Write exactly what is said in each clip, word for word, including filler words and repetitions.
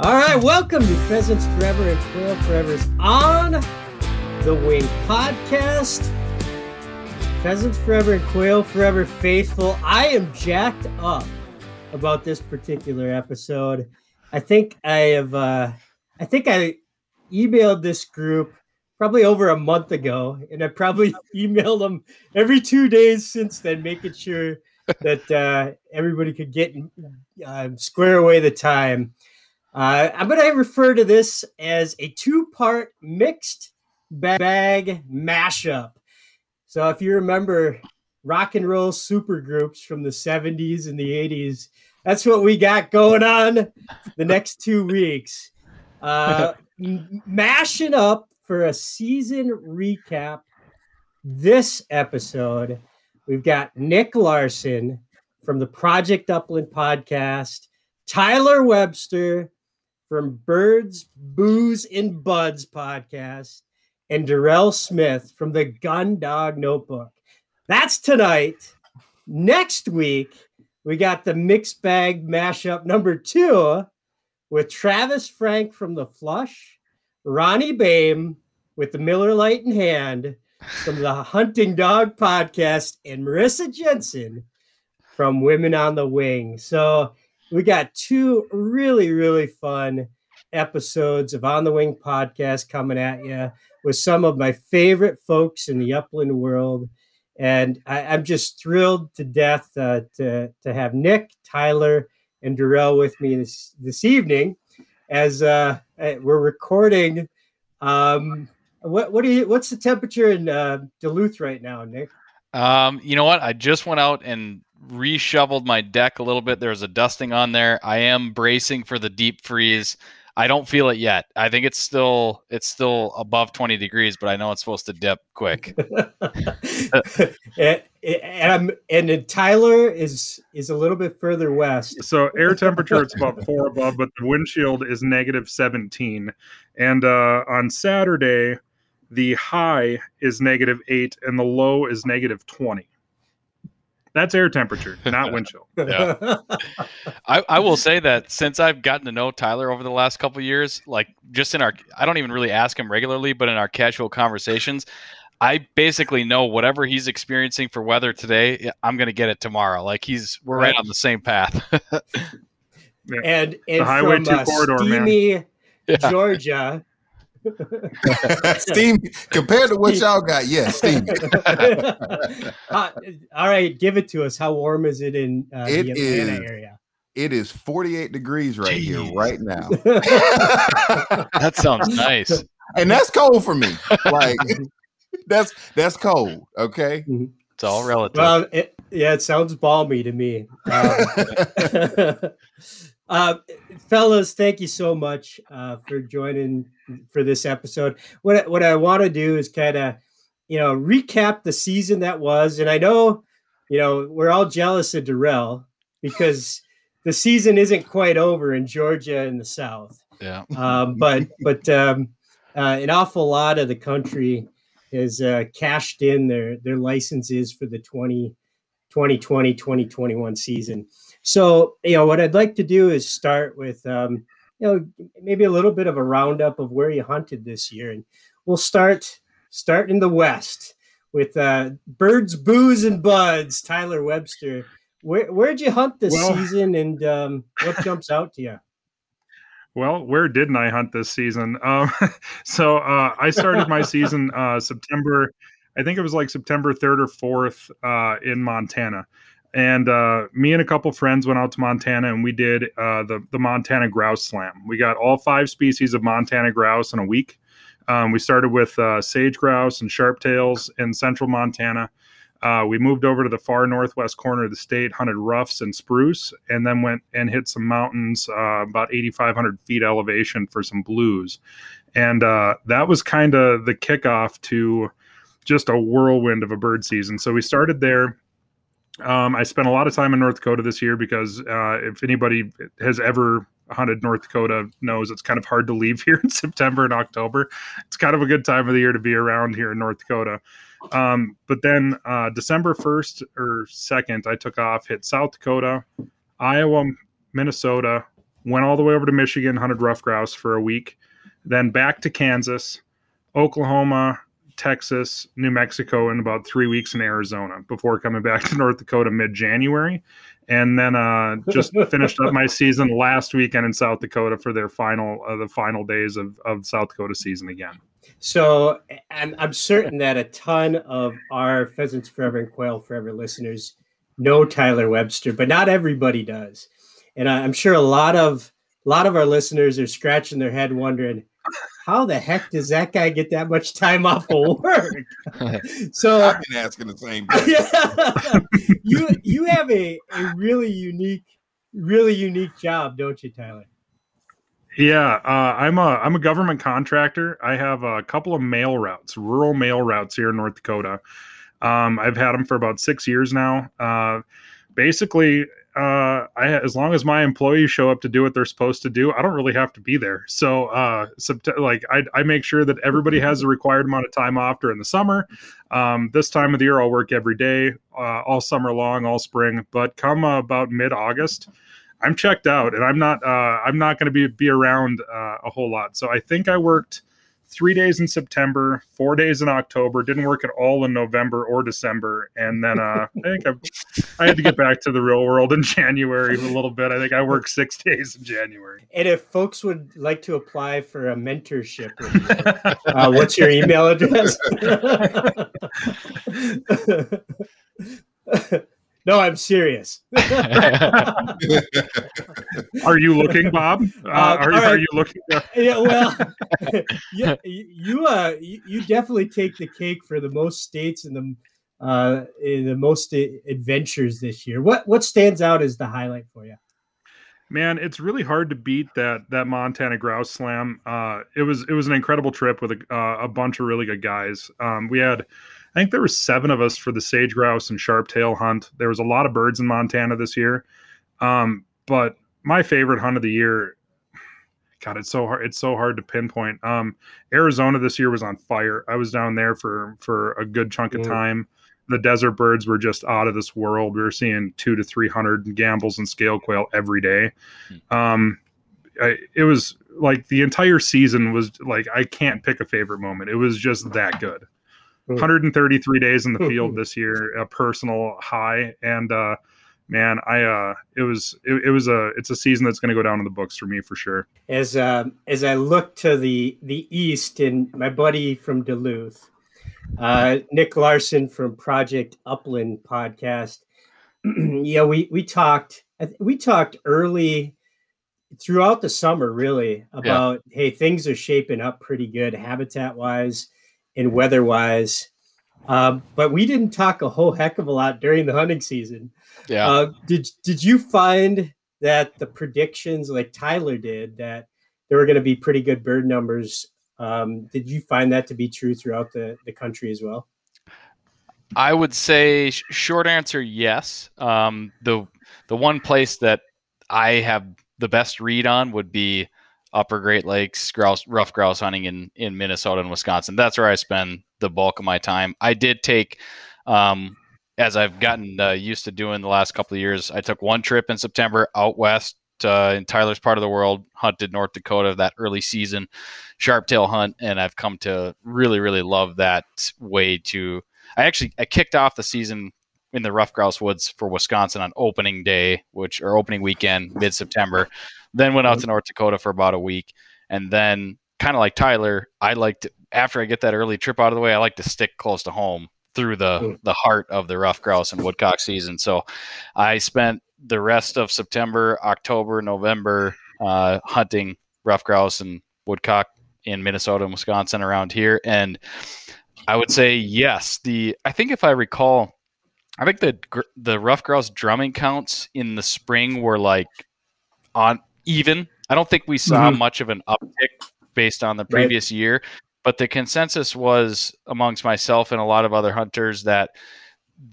All right, welcome to Pheasants Forever and Quail Forever's On the Wing podcast. Pheasants Forever and Quail Forever faithful. I am jacked up about this particular episode. I think I have. Uh, I think I emailed this group probably over a month ago, and I probably emailed them every two days since then, making sure that uh, everybody could get uh, square away the time. Uh, I'm going to refer to this as a two-part mixed bag mashup. So if you remember rock and roll supergroups from the seventies and the eighties, that's what we got going on the next two weeks. Uh, mashing up for a season recap this episode, we've got Nick Larson from the Project Upland podcast, Tyler Webster from Birds, Booze, and Buds podcast, and Darrell Smith from the Gun Dog Notebook. That's tonight. Next week, we got the mixed bag mashup number two with Travis Frank from The Flush, Ronnie Bame with the Miller Lite in Hand from the Hunting Dog podcast, and Marissa Jensen from Women on the Wing. So we got two really, really fun episodes of On the Wing podcast coming at you with some of my favorite folks in the upland world. And I, I'm just thrilled to death uh, to, to have Nick, Tyler, and Darrell with me this, this evening as uh, we're recording. Um, what what do you? What's the temperature in uh, Duluth right now, Nick? Um, you know what? I just went out and reshoveled my deck a little bit. There's a dusting on there. I am bracing for the deep freeze. I don't feel it yet. I think it's still it's still above twenty degrees, but I know it's supposed to dip quick. and, and I'm and then Tyler is is a little bit further west. So air temperature it's about four above, but the windshield is negative seventeen. And uh, on Saturday, the high is negative eight and the low is negative twenty. That's air temperature, not wind chill. Yeah. I, I will say that since I've gotten to know Tyler over the last couple of years, like just in our, I don't even really ask him regularly, but in our casual conversations, I basically know whatever he's experiencing for weather today, I'm going to get it tomorrow. Like he's, we're right, right on the same path. yeah. And, and the highway from uh, corridor, steamy man. Yeah. Georgia. Steamy compared to what y'all got, yeah, steamy. uh, all right, give it to us. How warm is it in uh, it the Atlanta is, area? It is forty-eight degrees right Jeez. Here, right now. That sounds nice, and that's cold for me. Like that's that's cold. Okay, it's all relative. Well, it, yeah, it sounds balmy to me. Um, Uh, fellas, thank you so much uh, for joining for this episode. What what I want to do is kind of, you know, recap the season that was. And I know, you know, we're all jealous of Darrell because the season isn't quite over in Georgia and the South. Yeah. Um, but but um, uh, an awful lot of the country has uh, cashed in their their licenses for the twenty twenty, twenty twenty-one season. So, you know, what I'd like to do is start with, um, you know, maybe a little bit of a roundup of where you hunted this year. And we'll start start in the West with uh, Birds, Booze, and Buds, Tyler Webster. Where, where'd you hunt this well, season and um, what jumps out to you? Well, where didn't I hunt this season? Um, so uh, I started my season uh, September, I think it was like September third or fourth uh, in Montana. And uh, me and a couple friends went out to Montana and we did uh, the, the Montana Grouse Slam. We got all five species of Montana grouse in a week. Um, we started with uh, sage grouse and sharptails in central Montana. Uh, we moved over to the far northwest corner of the state, hunted ruffs and spruce, and then went and hit some mountains, uh, about eighty-five hundred feet elevation for some blues. And uh, that was kind of the kickoff to just a whirlwind of a bird season. So we started there. Um, I spent a lot of time in North Dakota this year because uh, if anybody has ever hunted North Dakota knows it's kind of hard to leave here in September and October. It's kind of a good time of the year to be around here in North Dakota. Um, but then uh, December first or second, I took off, hit South Dakota, Iowa, Minnesota, went all the way over to Michigan, hunted rough grouse for a week, then back to Kansas, Oklahoma, Texas, New Mexico, and about three weeks in Arizona before coming back to North Dakota mid-January. And then uh, just finished up my season last weekend in South Dakota for their final, uh, the final days of, of South Dakota season again. So I'm, I'm certain that a ton of our Pheasants Forever and Quail Forever listeners know Tyler Webster, but not everybody does. And I'm sure a lot of a lot of our listeners are scratching their head wondering, how the heck does that guy get that much time off of work? So I've been asking the same thing. you you have a, a really unique, really unique job, don't you, Tyler? Yeah, uh, I'm a I'm a government contractor. I have a couple of mail routes, rural mail routes here in North Dakota. Um, I've had them for about six years now. Uh, basically. Uh, I, as long as my employees show up to do what they're supposed to do, I don't really have to be there. So, uh, sept- like I, I make sure that everybody has the required amount of time off during the summer. Um, this time of the year, I'll work every day, uh, all summer long, all spring, but come uh, about mid-August, I'm checked out and I'm not, uh, I'm not going to be, be around, uh, a whole lot. So I think I worked three days in September, four days in October, didn't work at all in November or December. And then uh, I think I, I had to get back to the real world in January a little bit. I think I worked six days in January. And if folks would like to apply for a mentorship, you, uh, what's your email address? No, I'm serious. Are you looking, Bob? Uh, um, are, right. are you looking? Yeah, well, yeah, you uh, you definitely take the cake for the most states and the uh, in the most adventures this year. What what stands out as the highlight for you? Man, it's really hard to beat that that Montana Grouse Slam. Uh, it was it was an incredible trip with a uh, a bunch of really good guys. Um, we had. I think there were seven of us for the sage grouse and sharptail hunt. There was a lot of birds in Montana this year. Um, but my favorite hunt of the year, God, it's so hard. It's so hard to pinpoint. Um, Arizona this year was on fire. I was down there for, for a good chunk of time. The desert birds were just out of this world. We were seeing two to three hundred gambles and scale quail every day. Um, I, it was like the entire season was like, I can't pick a favorite moment. It was just that good. one hundred thirty-three days in the field this year, a personal high. And, uh, man, I, uh, it was, it, it was a, it's a season that's going to go down in the books for me for sure. As, um, as I look to the, the East and my buddy from Duluth, uh, Nick Larson from Project Upland podcast. yeah, we, we talked, we talked early throughout the summer really about, yeah. Hey, things are shaping up pretty good habitat wise. And weather-wise, um, but we didn't talk a whole heck of a lot during the hunting season. Yeah. Uh, did Did you find that the predictions, like Tyler did, that there were going to be pretty good bird numbers? Um, did you find that to be true throughout the, the country as well? I would say sh- short answer, yes. Um, the the one place that I have the best read on would be Upper Great Lakes grouse, rough grouse hunting in, in Minnesota and Wisconsin. That's where I spend the bulk of my time. I did take, um, as I've gotten uh, used to doing the last couple of years, I took one trip in September out west uh, in Tyler's part of the world, hunted North Dakota that early season, sharptail hunt, and I've come to really, really love that way to... I actually I kicked off the season in the rough grouse woods for Wisconsin on opening day, which or opening weekend, mid-September. Then went out to North Dakota for about a week. And then kind of like Tyler, I like to, after I get that early trip out of the way, I like to stick close to home through the, the heart of the rough grouse and woodcock season. So I spent the rest of September, October, November uh, hunting rough grouse and woodcock in Minnesota and Wisconsin around here. And I would say, yes, the, I think if I recall, I think the, the rough grouse drumming counts in the spring were like on, even. I don't think we saw mm-hmm. much of an uptick based on the previous right. year, but the consensus was amongst myself and a lot of other hunters that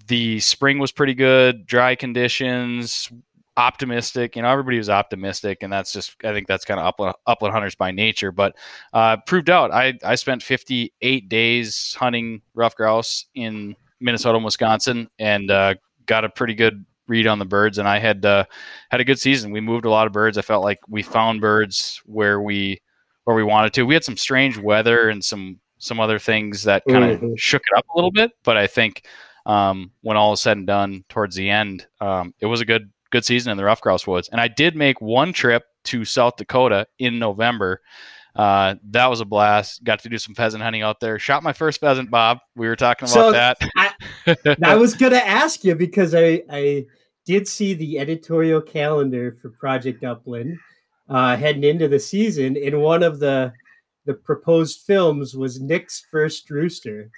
the spring was pretty good, dry conditions, optimistic, you know, everybody was optimistic. And that's just, I think that's kind of upland, upland hunters by nature, but uh, proved out. I, I spent fifty-eight days hunting rough grouse in Minnesota and Wisconsin and uh, got a pretty good read on the birds, and I had uh, had a good season. We moved a lot of birds. I felt like we found birds where we where we wanted to. We had some strange weather and some some other things that kind of mm-hmm. shook it up a little bit, but I think um, when all is said and done, towards the end, um, it was a good good season in the rough grouse woods. And I did make one trip to South Dakota in November. Uh, that was a blast. Got to do some pheasant hunting out there. Shot my first pheasant, Bob. We were talking about so that. I, I was going to ask you because I, I did see the editorial calendar for Project Upland uh, heading into the season. And one of the the proposed films was Nick's first rooster.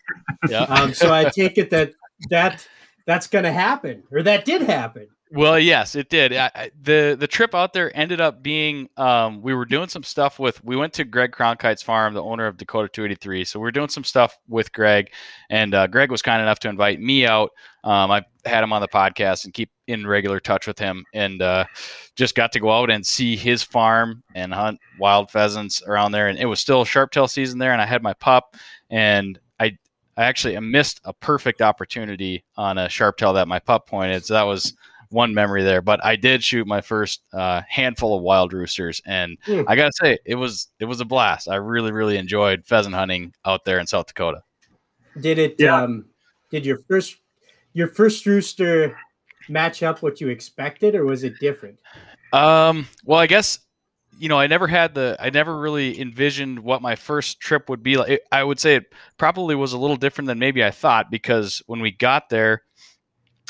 Yeah. Um, so I take it that, that that's going to happen, or that did happen. Well, yes, it did. I, the The trip out there ended up being, um, we were doing some stuff with, we went to Greg Cronkite's farm, the owner of Dakota two eighty-three. So we were doing some stuff with Greg, and uh, Greg was kind enough to invite me out. Um, I had him on the podcast and keep in regular touch with him, and uh, just got to go out and see his farm and hunt wild pheasants around there. And it was still sharptail season there, and I had my pup, and I, I actually missed a perfect opportunity on a sharptail that my pup pointed. So that was one memory there, but I did shoot my first uh, handful of wild roosters, and mm. I gotta say it was it was a blast. I really really enjoyed pheasant hunting out there in South Dakota. Did it? Yeah. Um, did your first your first rooster match up what you expected, or was it different? Um, well, I guess you know I never had the I never really envisioned what my first trip would be like. It, I would say it probably was a little different than maybe I thought, because when we got there,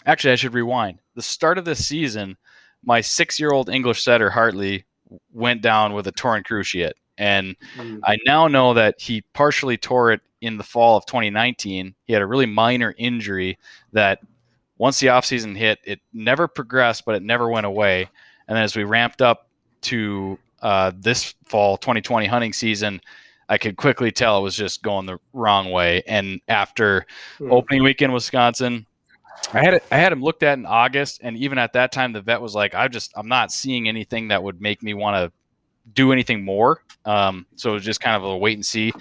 actually I should rewind. The start of the season, my six-year-old English setter Hartley went down with a torn cruciate, and mm. I now know that he partially tore it in the fall of twenty nineteen. He had a really minor injury that, once the offseason hit, it never progressed, but it never went away. And then as we ramped up to uh, this fall twenty twenty hunting season, I could quickly tell it was just going the wrong way. And after mm. opening weekend, Wisconsin. I had it, I had him looked at in August, and even at that time, the vet was like, "I just I'm not seeing anything that would make me want to do anything more." Um, so it was just kind of a wait and see.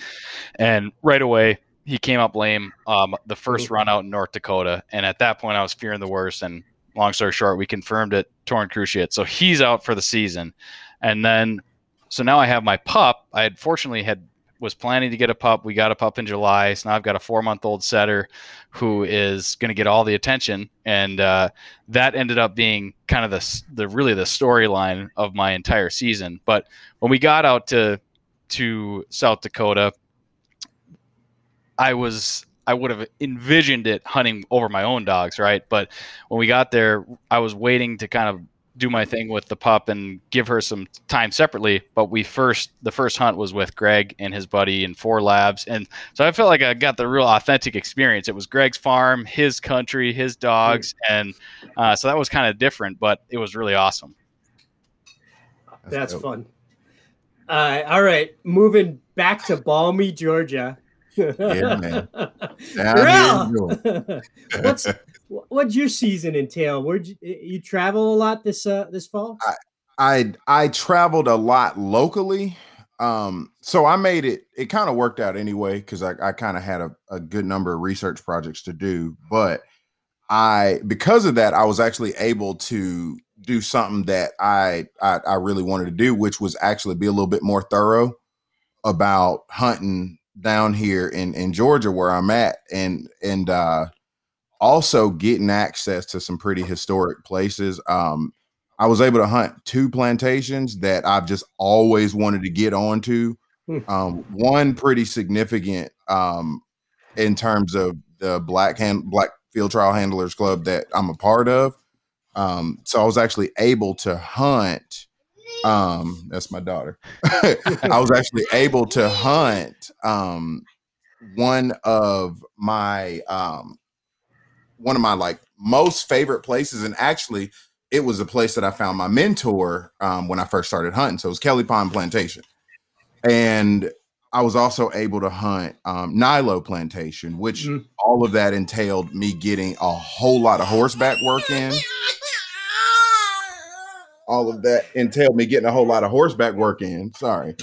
And right away, he came up lame um, the first run out in North Dakota, and at that point, I was fearing the worst. And long story short, we confirmed it, torn cruciate. So he's out for the season. And then, so now I have my pup. I had fortunately had. was planning to get a pup. We got a pup in July. So now I've got a four month old setter who is going to get all the attention. And uh, that ended up being kind of the, the really the storyline of my entire season. But when we got out to, to South Dakota, I was, I would have envisioned it hunting over my own dogs. Right. But when we got there, I was waiting to kind of do my thing with the pup and give her some time separately. But we first, the first hunt was with Greg and his buddy and four labs. And so I felt like I got the real authentic experience. It was Greg's farm, his country, his dogs. And uh, so that was kind of different, but it was really awesome. That's, That's fun. Uh, all right. Moving back to balmy Georgia. Yeah, man. Darrell, what's, what'd your season entail? Where'd you, you travel a lot this uh, this fall? I, I I traveled a lot locally, um, so I made it. It kind of worked out anyway because I, I kind of had a, a good number of research projects to do. But I because of that, I was actually able to do something that I I, I really wanted to do, which was actually be a little bit more thorough about hunting down here in, in Georgia where I'm at, and and uh, also getting access to some pretty historic places. Um, I was able to hunt two plantations that I've just always wanted to get onto. Um, one pretty significant um, in terms of the Black Hand Black Field Trial Handlers Club that I'm a part of. Um, so I was actually able to hunt. Um, that's my daughter. I was actually able to hunt um one of my um one of my like most favorite places, and actually it was a place that I found my mentor um when I first started hunting. So it was Kelly Pond Plantation, and I was also able to hunt um Nilo Plantation, which mm-hmm. all of that entailed me getting a whole lot of horseback work in. All of that entailed me getting a whole lot of horseback work in. Sorry.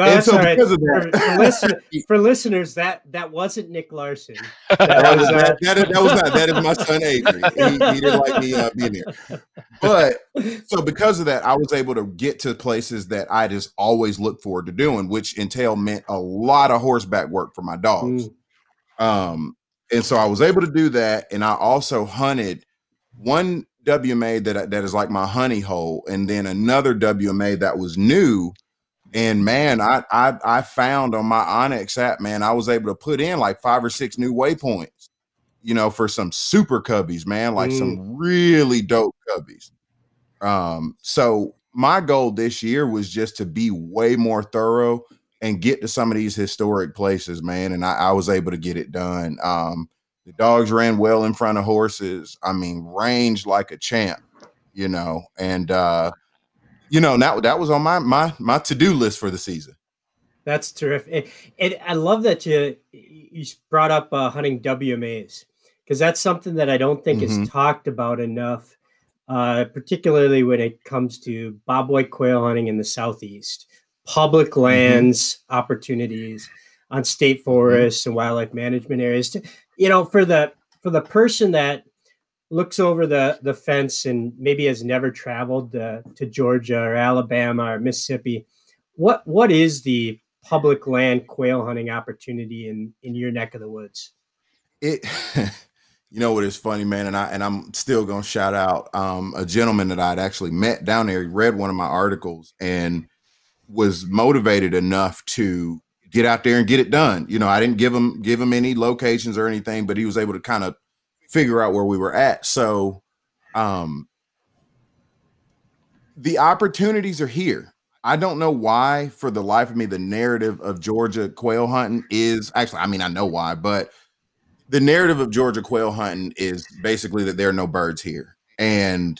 No, and that's so all right. Because of that, for, for, listen, for listeners, that that wasn't Nick Larson. That, that, was, that, that, is, that was not. That is my son Adrian. He, he didn't like me uh, being here. But so because of that, I was able to get to places that I just always look forward to doing, which entail meant a lot of horseback work for my dogs. Mm. Um, and so I was able to do that, and I also hunted one W M A that that is like my honey hole, and then another W M A that was new. And man, I, I I found on my Onyx app, man, I was able to put in like five or six new waypoints, you know, for some super cubbies, man, like mm. some really dope cubbies. Um, so my goal this year was just to be way more thorough and get to some of these historic places, man. And I, I was able to get it done. Um, the dogs ran well in front of horses. I mean, ranged like a champ, you know, and, uh, you know, that, that was on my, my, my to-do list for the season. That's terrific. And, and I love that you you brought up uh, hunting W M As, because that's something that I don't think mm-hmm. is talked about enough, uh, particularly when it comes to bobwhite quail hunting in the Southeast, public lands, mm-hmm. opportunities on state forests mm-hmm. and wildlife management areas. To, you know, for the for the person that looks over the, the fence and maybe has never traveled uh, to Georgia or Alabama or Mississippi, What what is the public land quail hunting opportunity in, in your neck of the woods? It, you know what is funny, man, and I and I'm still gonna shout out um, a gentleman that I'd actually met down there. He read one of my articles and was motivated enough to get out there and get it done. You know, I didn't give him give him any locations or anything, but he was able to kind of figure out where we were at. So um, the opportunities are here. I don't know why, for the life of me, the narrative of Georgia quail hunting is actually, I mean, I know why, but the narrative of Georgia quail hunting is basically that there are no birds here. And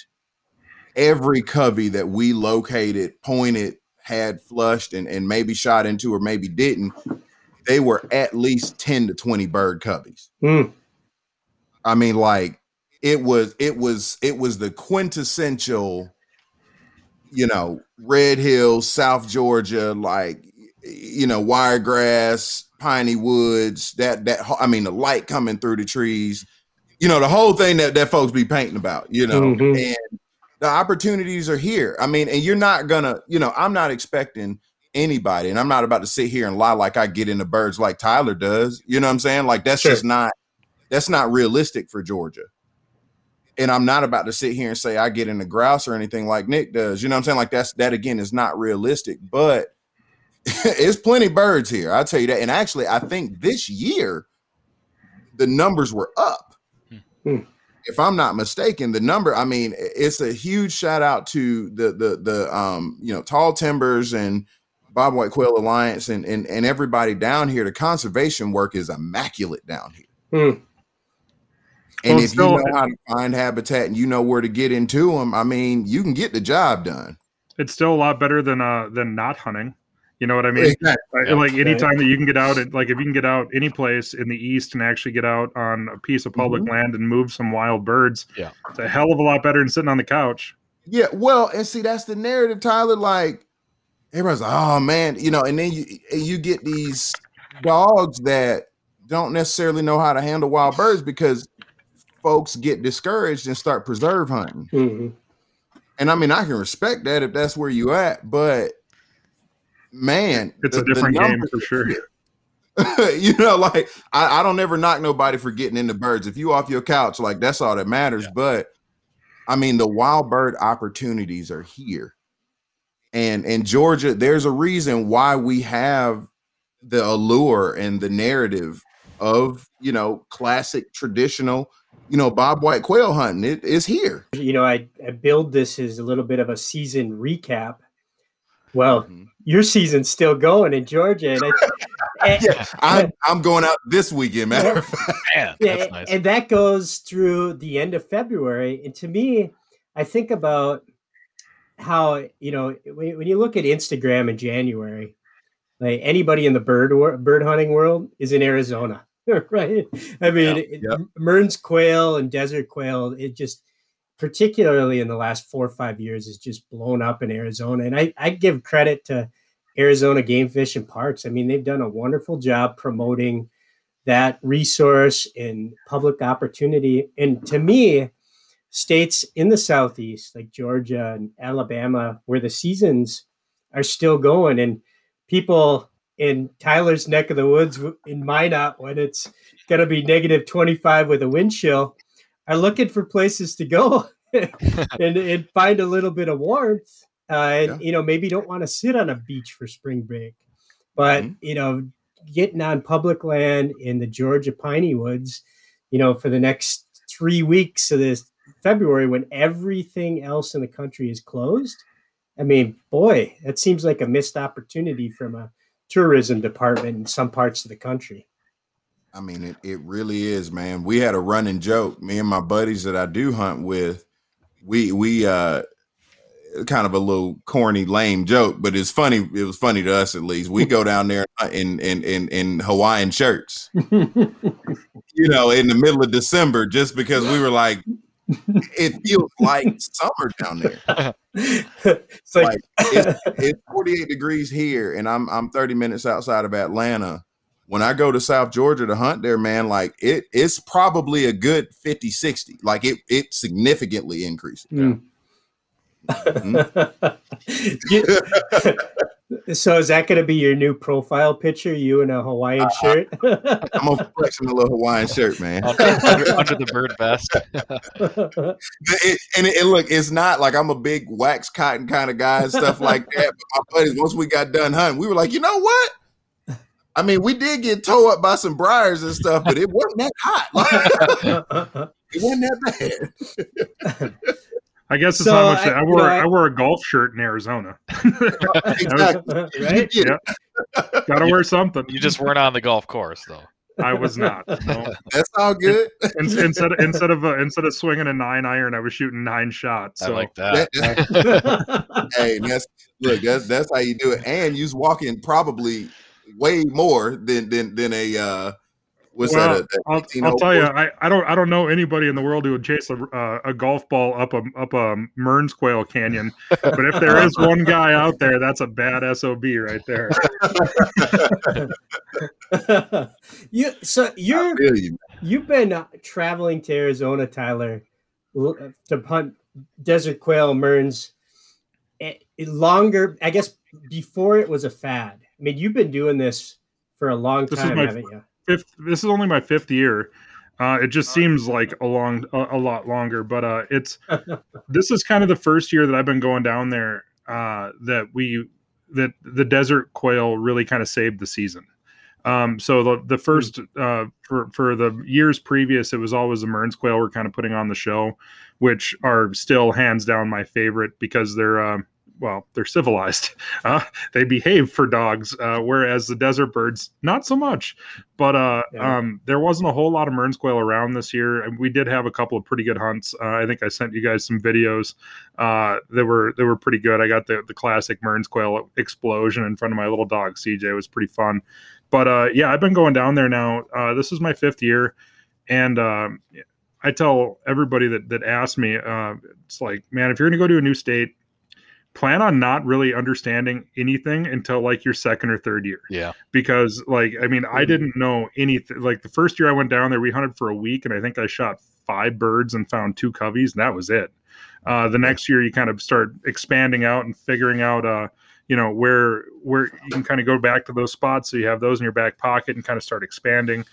every covey that we located, pointed, had flushed, and, and maybe shot into, or maybe didn't, they were at least ten to twenty bird coveys. Mm. I mean, like it was, it was, it was the quintessential, you know, Red Hills, South Georgia, like, you know, wiregrass, piney woods, that, that, I mean, the light coming through the trees, you know, the whole thing that, that folks be painting about, you know, mm-hmm. and the opportunities are here. I mean, and you're not gonna, you know, I'm not expecting anybody, and I'm not about to sit here and lie like I get into birds like Tyler does, you know what I'm saying? Like, that's sure. just not. That's not realistic for Georgia. And I'm not about to sit here and say I get into grouse or anything like Nick does. You know what I'm saying? Like that's, that again is not realistic, but it's plenty birds here. I'll tell you that. And actually, I think this year the numbers were up. Hmm. If I'm not mistaken, the number, I mean, it's a huge shout out to the, the, the, um, you know, Tall Timbers and Bobwhite Quail Alliance and, and, and everybody down here. The conservation work is immaculate down here. Hmm. And well, if so, you know how to find habitat and you know where to get into them, I mean, you can get the job done. It's still a lot better than uh, than not hunting. You know what I mean? Exactly. Like anytime that you can get out, and, like if you can get out any place in the East and actually get out on a piece of public mm-hmm. land and move some wild birds, yeah. it's a hell of a lot better than sitting on the couch. Yeah, well, and see, that's the narrative, Tyler. Like everybody's like, oh man, you know, and then you you get these dogs that don't necessarily know how to handle wild birds because folks get discouraged and start preserve hunting. Mm-hmm. And I mean, I can respect that if that's where you at, but man, it's the, a different game for sure. You know, like I, I don't ever knock nobody for getting into birds. If you off your couch, like that's all that matters. Yeah. But I mean, the wild bird opportunities are here. And in Georgia, there's a reason why we have the allure and the narrative of, you know, classic traditional, you know, bobwhite quail hunting. It is here. You know, I, I build this as a little bit of a season recap. Well, mm-hmm. your season's still going in Georgia. And I, and, yeah, I'm, I'm going out this weekend, matter of fact. Yeah, that's nice. And that goes through the end of February. And to me, I think about how, you know, when, when you look at Instagram in January, like anybody in the bird bird hunting world is in Arizona. Right. I mean, yeah, yeah. Mern's quail and desert quail, it just particularly in the last four or five years is just blown up in Arizona. And I, I give credit to Arizona Game Fish and Parks. I mean, they've done a wonderful job promoting that resource and public opportunity. And to me, states in the Southeast, like Georgia and Alabama, where the seasons are still going, and people in Tyler's neck of the woods in Minot, when it's going to be negative twenty-five with a wind chill, are looking for places to go and, and find a little bit of warmth. Uh, and, yeah. you know, maybe don't want to sit on a beach for spring break, but, mm-hmm. you know, getting on public land in the Georgia Piney Woods, you know, for the next three weeks of this February, when everything else in the country is closed. I mean, boy, that seems like a missed opportunity from a tourism department in some parts of the country. I mean, it, it really is, man. We had a running joke. Me and my buddies that I do hunt with, we, we, uh, kind of a little corny, lame joke, but it's funny. It was funny to us, at least. We go down there in in in, in Hawaiian shirts, you know, in the middle of December, just because we were like, it feels like summer down there. It's like, like it's, it's forty-eight degrees here, and I'm I'm thirty minutes outside of Atlanta. When I go to South Georgia to hunt there, man, like it it's probably a good fifty, sixty. Like it it significantly increases. Mm. you, so is that going to be your new profile picture? You in a Hawaiian uh, shirt? I, I'm gonna flex in a little Hawaiian shirt, man. under, under the bird vest. it, and it, it, look, it's not like I'm a big wax cotton kind of guy and stuff like that. But my buddies, once we got done hunting, we were like, you know what? I mean, we did get towed up by some briars and stuff, but it wasn't that hot. It wasn't that bad. I guess it's so how much I, I wore. You know, I, I wore a golf shirt in Arizona. Exactly, right? Yeah. Gotta you, wear something. You just weren't on the golf course, though. I was not. No. That's all good. In, instead, instead of uh, instead of swinging a nine iron, I was shooting nine shots. So. I like that. that hey, that's look. That's that's how you do it. And you was walking probably way more than than than a. Uh, What's well, that a, a I'll, I'll tell you, I, I don't I don't know anybody in the world who would chase a, uh, a golf ball up a up a Mern's Quail Canyon, but if there is one guy out there, that's a bad S O B right there. you so you're you. you've been uh, traveling to Arizona, Tyler, to hunt desert quail, Mern's, it, it longer, I guess, before it was a fad. I mean, you've been doing this for a long this time, haven't f- you? Fifth, this is only my fifth year. Uh, it just seems like a long, a, a lot longer. But uh, it's this is kind of the first year that I've been going down there uh, that we that the desert quail really kind of saved the season. Um, so the the first uh, for for the years previous, it was always the Mern's quail we're kind of putting on the show, which are still hands down my favorite because they're. Um, Well, they're civilized. Uh, they behave for dogs, uh, whereas the desert birds, not so much. But uh, yeah. um, there wasn't a whole lot of Mern's quail around this year, and we did have a couple of pretty good hunts. Uh, I think I sent you guys some videos uh, that were that were pretty good. I got the the classic Mern's quail explosion in front of my little dog C J. It was pretty fun. But uh, yeah, I've been going down there now. Uh, this is my fifth year, and. Um, I tell everybody that that asks me, uh, it's like, man, if you're going to go to a new state. Plan on not really understanding anything until like your second or third year. Yeah. Because like, I mean, I didn't know anything. Like the first year I went down there, we hunted for a week and I think I shot five birds and found two coveys and that was it. Uh, the next year you kind of start expanding out and figuring out, uh, you know, where, where you can kind of go back to those spots. So you have those in your back pocket and kind of start expanding.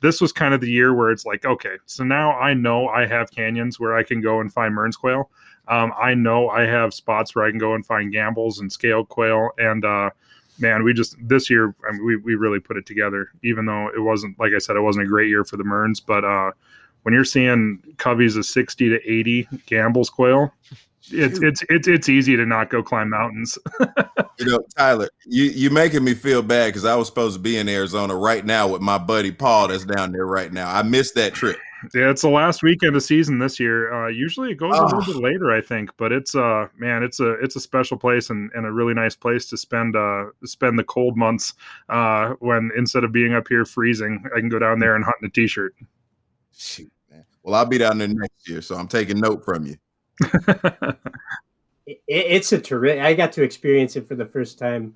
This was kind of the year where it's like, okay, so now I know I have canyons where I can go and find Mern's quail. Um, I know I have spots where I can go and find gambles and scale quail. And, uh, man, we just, this year, I mean, we, we really put it together, even though it wasn't, like I said, it wasn't a great year for the Mern's, but, uh, when you're seeing coveys of sixty to eighty gambles quail, it's, it's, it's, it's easy to not go climb mountains. You know, Tyler, you, you're making me feel bad because I was supposed to be in Arizona right now with my buddy, Paul, that's down there right now. I missed that trip. Yeah, it's the last weekend of season this year. Uh, usually it goes oh. a little bit later, I think, but it's uh man, it's a it's a special place and, and a really nice place to spend uh spend the cold months uh when instead of being up here freezing, I can go down there and hunt in a t-shirt. Shoot, man. Well, I'll be down there next year, so I'm taking note from you. it, it's a terrific. I got to experience it for the first time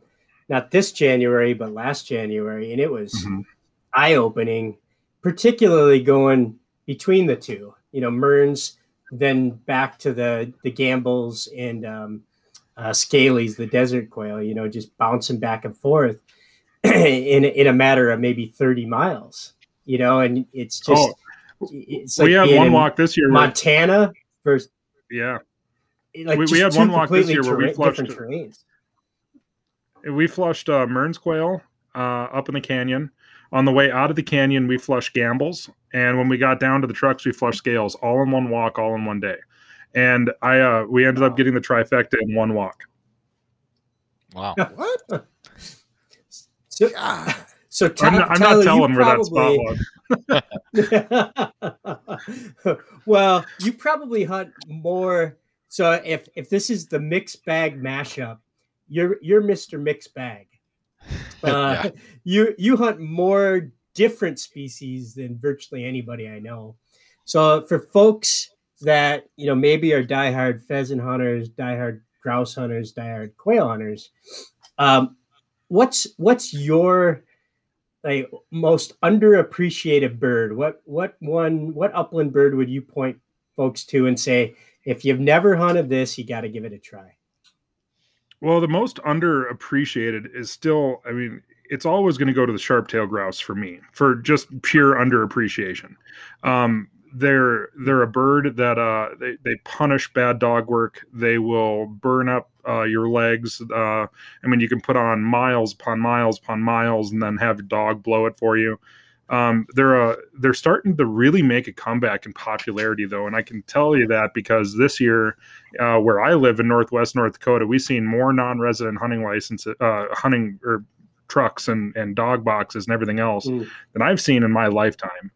not this January, but last January. And it was mm-hmm. eye-opening, particularly going between the two, you know, Mearns, then back to the, the Gambles and um, uh, Scalies, the desert quail, you know, just bouncing back and forth in in a matter of maybe thirty miles, you know, and it's just, oh, it's like we had one walk this year, Montana where, versus yeah, like we, we had one walk this year where terra- we flushed terrains. We flushed uh, Mearns quail uh, up in the canyon. On the way out of the canyon, we flushed Gambles, and when we got down to the trucks, we flushed Scales, all in one walk, all in one day. And I, uh, we ended wow. up getting the trifecta in one walk. Wow! What? So, God. so t- I'm not, I'm Tyler, not telling where probably, that spot was. Well, you probably hunt more. So if if this is the mixed bag mashup, you're you're Mister Mixed Bag. Uh, yeah. You you hunt more different species than virtually anybody I know. So for folks that, you know, maybe are diehard pheasant hunters, diehard grouse hunters, diehard quail hunters, um, what's what's your like most underappreciated bird? What what one what upland bird would you point folks to and say, if you've never hunted this, you got to give it a try? Well, the most underappreciated is still, I mean, it's always going to go to the sharp-tailed grouse for me, for just pure underappreciation. Um, they're they're a bird that uh, they, they punish bad dog work. They will burn up uh, your legs. Uh, I mean, you can put on miles upon miles upon miles and then have your dog blow it for you. Um, they're uh, they're starting to really make a comeback in popularity, though, and I can tell you that because this year, uh, where I live in Northwest North Dakota, we've seen more non-resident hunting licenses, uh, hunting or trucks and, and dog boxes and everything else mm. than I've seen in my lifetime,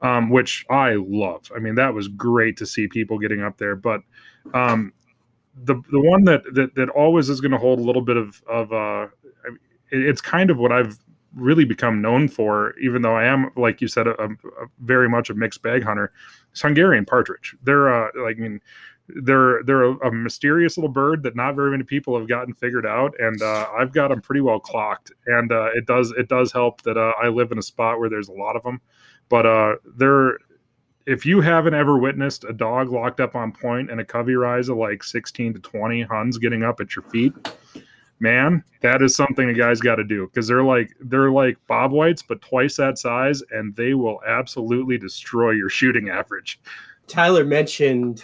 um, which I love. I mean, that was great to see people getting up there, but um, the the one that that, that always is going to hold a little bit of of uh, it's kind of what I've really become known for, even though I am, like you said, a, a, a very much a mixed bag hunter, is Hungarian partridge. They're uh, like, I mean, they're they're a, a mysterious little bird that not very many people have gotten figured out, and uh, I've got them pretty well clocked. And uh, it does it does help that uh, I live in a spot where there's a lot of them. But uh, they're if you haven't ever witnessed a dog locked up on point and a covey rise of like sixteen to twenty Huns getting up at your feet, man, that is something a guy's got to do, because they're like they're like bob whites, but twice that size, and they will absolutely destroy your shooting average. Tyler mentioned,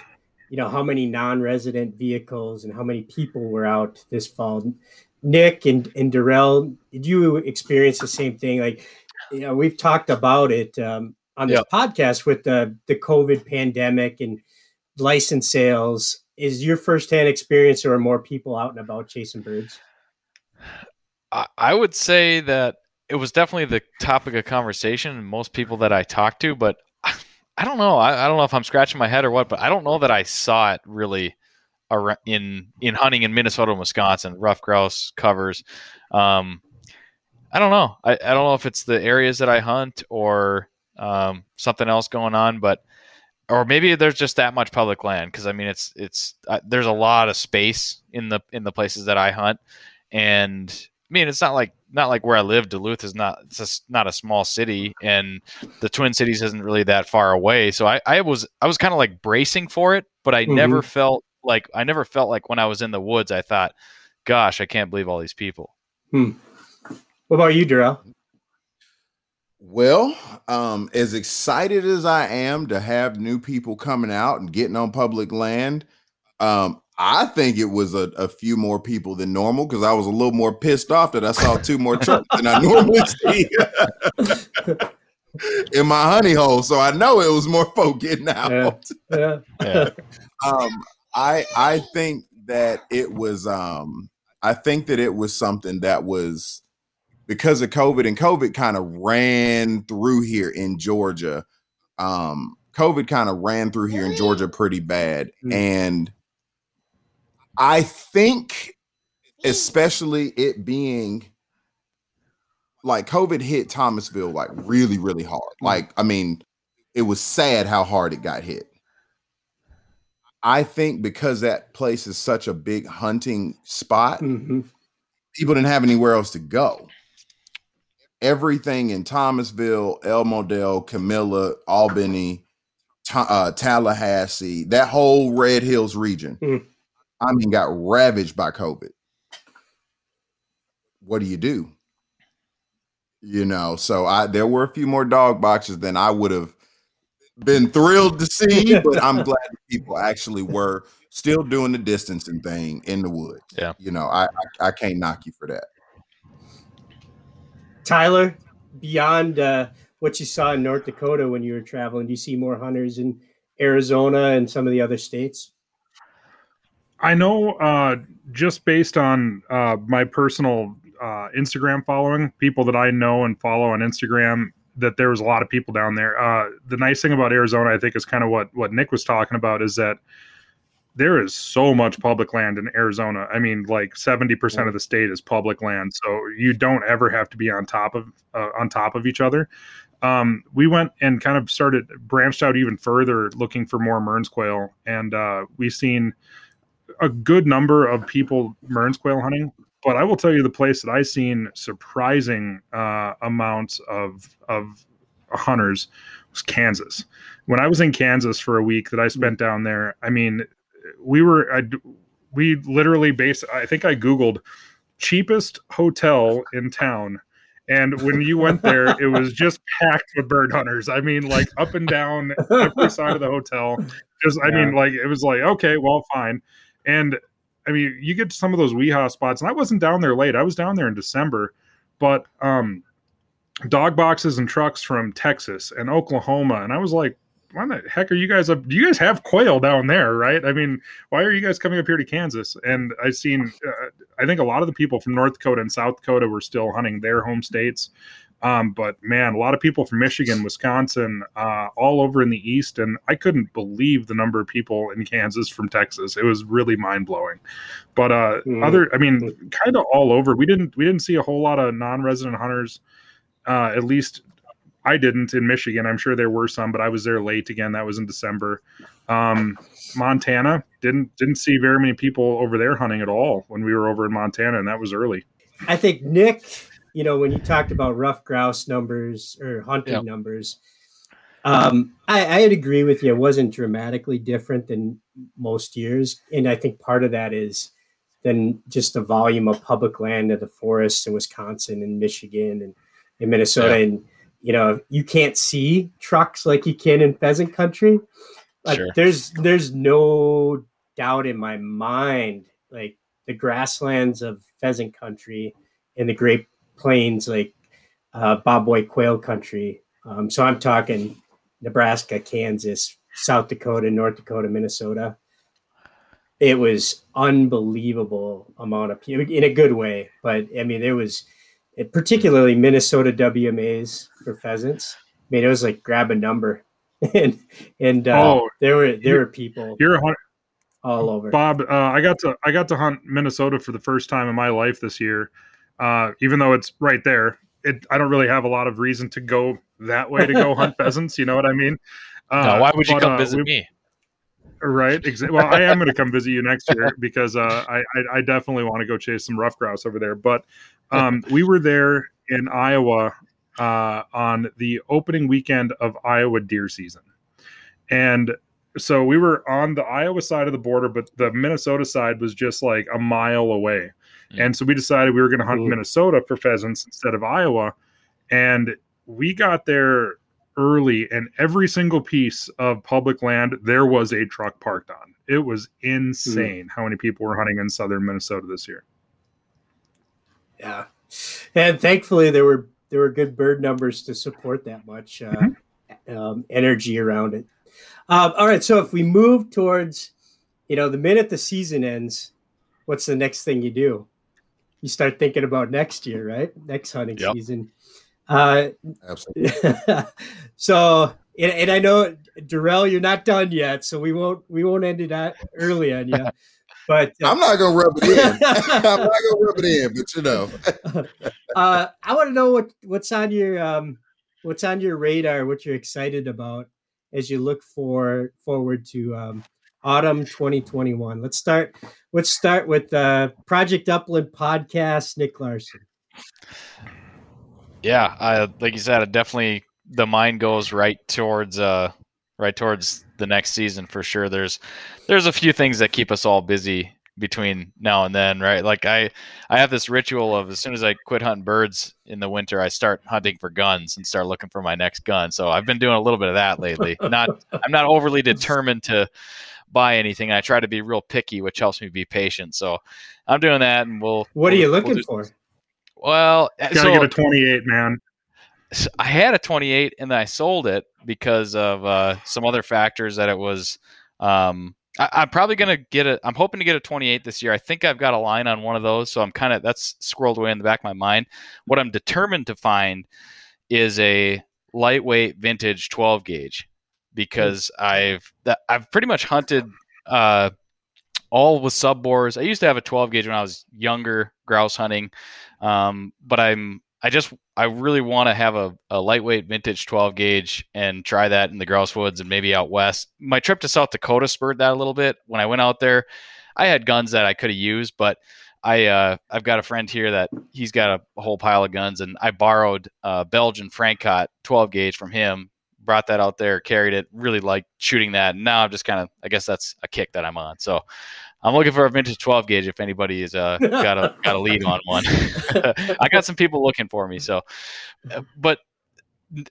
you know, how many non-resident vehicles and how many people were out this fall. Nick and, and Darrell, did you experience the same thing? Like, you know, we've talked about it um, on this yep. podcast with the the COVID pandemic and license sales. Is your firsthand experience, or are more people out and about chasing birds? I would say that it was definitely the topic of conversation and most people that I talked to, but I don't know. I, I don't know if I'm scratching my head or what, but I don't know that I saw it really in, in hunting in Minnesota and Wisconsin, rough grouse covers. Um, I don't know. I, I don't know if it's the areas that I hunt or um, something else going on, but or maybe there's just that much public land. Cause I mean, it's, it's, uh, there's a lot of space in the, in the places that I hunt. And I mean, it's not like, not like where I live. Duluth is not, it's just not a small city, and the Twin Cities isn't really that far away. So I, I was, I was kind of like bracing for it, but I mm-hmm. never felt like, I never felt like when I was in the woods, I thought, gosh, I can't believe all these people. Hmm. What about you, Darrell? Well, um, as excited as I am to have new people coming out and getting on public land, um, I think it was a, a few more people than normal, because I was a little more pissed off that I saw two more turkeys than I normally see in my honey hole. So I know it was more folk getting out. Yeah. Yeah. um, I I think that it was um, I think that it was something that was. Because of COVID, and COVID kind of ran through here in Georgia. Um, COVID kind of ran through here in Georgia pretty bad. And I think, especially it being like COVID hit Thomasville like really, really hard. Like, I mean, it was sad how hard it got hit. I think because that place is such a big hunting spot, mm-hmm. people didn't have anywhere else to go. Everything in Thomasville, El Model, Camilla, Albany, uh, Tallahassee, that whole Red Hills region, mm. I mean, got ravaged by COVID. What do you do? You know, so I there were a few more dog boxes than I would have been thrilled to see, but I'm glad people actually were still doing the distancing thing in the woods. Yeah, you know, I I, I can't knock you for that. Tyler, beyond uh, what you saw in North Dakota when you were traveling, do you see more hunters in Arizona and some of the other states? I know uh, just based on uh, my personal uh, Instagram following, people that I know and follow on Instagram, that there was a lot of people down there. Uh, the nice thing about Arizona, I think, is kind of what, what Nick was talking about, is that there is so much public land in Arizona. I mean, like seventy percent of the state is public land. So you don't ever have to be on top of, uh, on top of each other. Um, we went and kind of started branched out even further looking for more Mern's quail. And uh, we've seen a good number of people Mern's quail hunting, but I will tell you the place that I've seen surprising uh, amounts of, of hunters was Kansas. When I was in Kansas for a week that I spent down there, I mean, we were, I, we literally based, I think I Googled cheapest hotel in town. And when you went there, it was just packed with bird hunters. I mean, like up and down every side of the hotel. Just, I yeah. mean, like, it was like, okay, well, fine. And I mean, you get to some of those weehaw spots, and I wasn't down there late. I was down there in December, but um, dog boxes and trucks from Texas and Oklahoma. And I was like, why the heck are you guys up? Do you guys have quail down there, right? I mean, why are you guys coming up here to Kansas? And I've seen, uh, I think a lot of the people from North Dakota and South Dakota were still hunting their home states. Um, but man, a lot of people from Michigan, Wisconsin, uh, all over in the East. And I couldn't believe the number of people in Kansas from Texas. It was really mind blowing, but, uh, mm. other, I mean, kind of all over, we didn't, we didn't see a whole lot of non-resident hunters, uh, at least I didn't in Michigan. I'm sure there were some, but I was there late again. That was in December. Um, Montana didn't didn't see very many people over there hunting at all when we were over in Montana, and that was early. I think, Nick, you know, when you talked about rough grouse numbers or hunting yep. numbers, um, I, I'd agree with you. It wasn't dramatically different than most years, and I think part of that is then just the volume of public land of the forests in Wisconsin and Michigan and in Minnesota yep. and you know, you can't see trucks like you can in pheasant country. Like sure. there's there's no doubt in my mind, like the grasslands of pheasant country and the Great Plains, like uh, bobwhite quail country. Um, so I'm talking Nebraska, Kansas, South Dakota, North Dakota, Minnesota. It was unbelievable amount of people in a good way, but I mean, there was. It, particularly Minnesota W M As for pheasants. I mean, it was like grab a number, and and uh, oh, there were there were people. You're a hunter all over. Bob, uh, I got to I got to hunt Minnesota for the first time in my life this year. Uh, even though it's right there, it I don't really have a lot of reason to go that way to go hunt pheasants. You know what I mean? Uh, no, why would you but, come uh, visit we, me? Right. Well, I am going to come visit you next year because uh, I, I definitely want to go chase some rough grouse over there. But um, we were there in Iowa uh, on the opening weekend of Iowa deer season. And so we were on the Iowa side of the border, but the Minnesota side was just like a mile away. Mm-hmm. And so we decided we were going to hunt Ooh. Minnesota for pheasants instead of Iowa. And we got there early, and every single piece of public land there was a truck parked on. It was insane mm. how many people were hunting in southern Minnesota this year. Yeah, and thankfully there were there were good bird numbers to support that much uh, mm-hmm. um, energy around it. Um, all right, so if we move towards, you know, the minute the season ends, what's the next thing you do? You start thinking about next year, right? Next hunting yep. season. Uh, Absolutely. so, and, and I know Darrell, you're not done yet, so we won't we won't end it out early on you. But uh, I'm not gonna rub it in. I'm not gonna rub it in, but you know. uh, I want to know what, what's on your um, what's on your radar, what you're excited about as you look for forward to um, autumn twenty twenty-one. Let's start. Let's start with uh, Project Upland podcast. Nick Larson. Yeah, I, like you said, it definitely the mind goes right towards uh, right towards the next season for sure. There's there's a few things that keep us all busy between now and then, right? Like I, I have this ritual of as soon as I quit hunting birds in the winter, I start hunting for guns and start looking for my next gun. So I've been doing a little bit of that lately. Not, I'm not overly determined to buy anything. I try to be real picky, which helps me be patient. So I'm doing that, and we'll. What are you we'll, looking we'll do, for? Well, you gotta so, get a twenty-eight, man. So I had a twenty-eight, and I sold it because of uh, some other factors that it was. Um, I, I'm probably going to get a, I'm hoping to get a twenty-eight this year. I think I've got a line on one of those. So I'm kind of, that's squirreled away in the back of my mind. What I'm determined to find is a lightweight vintage twelve gauge, because I've, that, I've pretty much hunted uh, all with sub bores. I used to have a twelve gauge when I was younger grouse hunting. Um, but I'm, I just, I really want to have a, a lightweight vintage twelve gauge and try that in the grouse woods and maybe out west. My trip to South Dakota spurred that a little bit. When I went out there, I had guns that I could have used, but I, uh, I've got a friend here that he's got a, a whole pile of guns, and I borrowed uh Belgian Francot twelve gauge from him, brought that out there, carried it, really liked shooting that. And now I'm just kind of, I guess that's a kick that I'm on. So I'm looking for a vintage twelve gauge if anybody has uh, got a got a lead on one. I got some people looking for me. So, but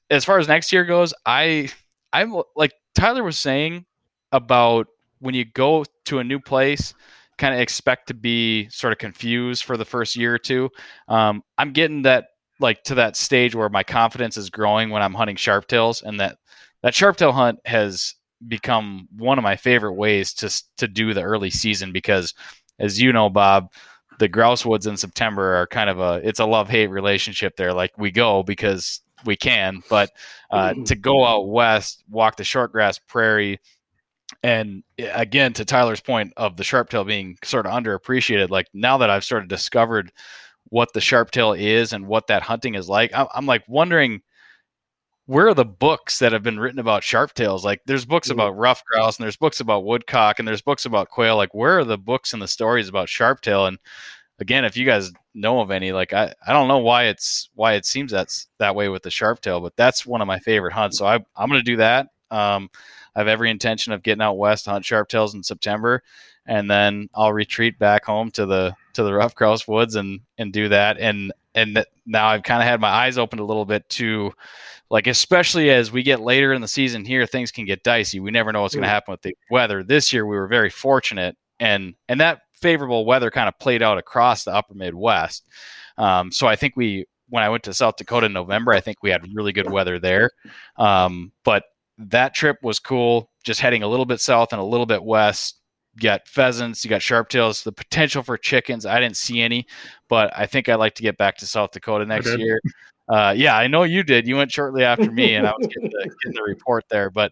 as far as next year goes, I I'm like Tyler was saying about when you go to a new place, kind of expect to be sort of confused for the first year or two. Um, I'm getting that like to that stage where my confidence is growing when I'm hunting sharptails, and that that sharptail hunt has become one of my favorite ways to to do the early season, because as you know, Bob, the grouse woods in September are kind of a, it's a love-hate relationship there. Like we go because we can, but uh, to go out west, walk the short grass prairie. And again, to Tyler's point of the sharptail being sort of underappreciated, like now that I've sort of discovered what the sharptail is and what that hunting is like, I'm, I'm like wondering, where are the books that have been written about sharptails? Like there's books about rough grouse, and there's books about woodcock, and there's books about quail. Like where are the books and the stories about sharptail? And again, if you guys know of any, like I, I don't know why it's why it seems that's that way with the sharptail, but that's one of my favorite hunts. So I, I'm going to do that. Um, I have every intention of getting out west to hunt sharptails in September, and then I'll retreat back home to the to the rough grouse woods and and do that. And and th- now I've kind of had my eyes opened a little bit to, like, especially as we get later in the season here, things can get dicey. We never know what's going to happen with the weather. This year we were very fortunate, and and that favorable weather kind of played out across the upper Midwest. Um, so I think we, when I went to South Dakota in November, I think we had really good weather there. Um, but that trip was cool. Just heading a little bit south and a little bit west. You got pheasants, you got sharptails, the potential for chickens. I didn't see any, but I think I'd like to get back to South Dakota next year. Uh, yeah, I know you did. You went shortly after me, and I was getting the, getting the report there. But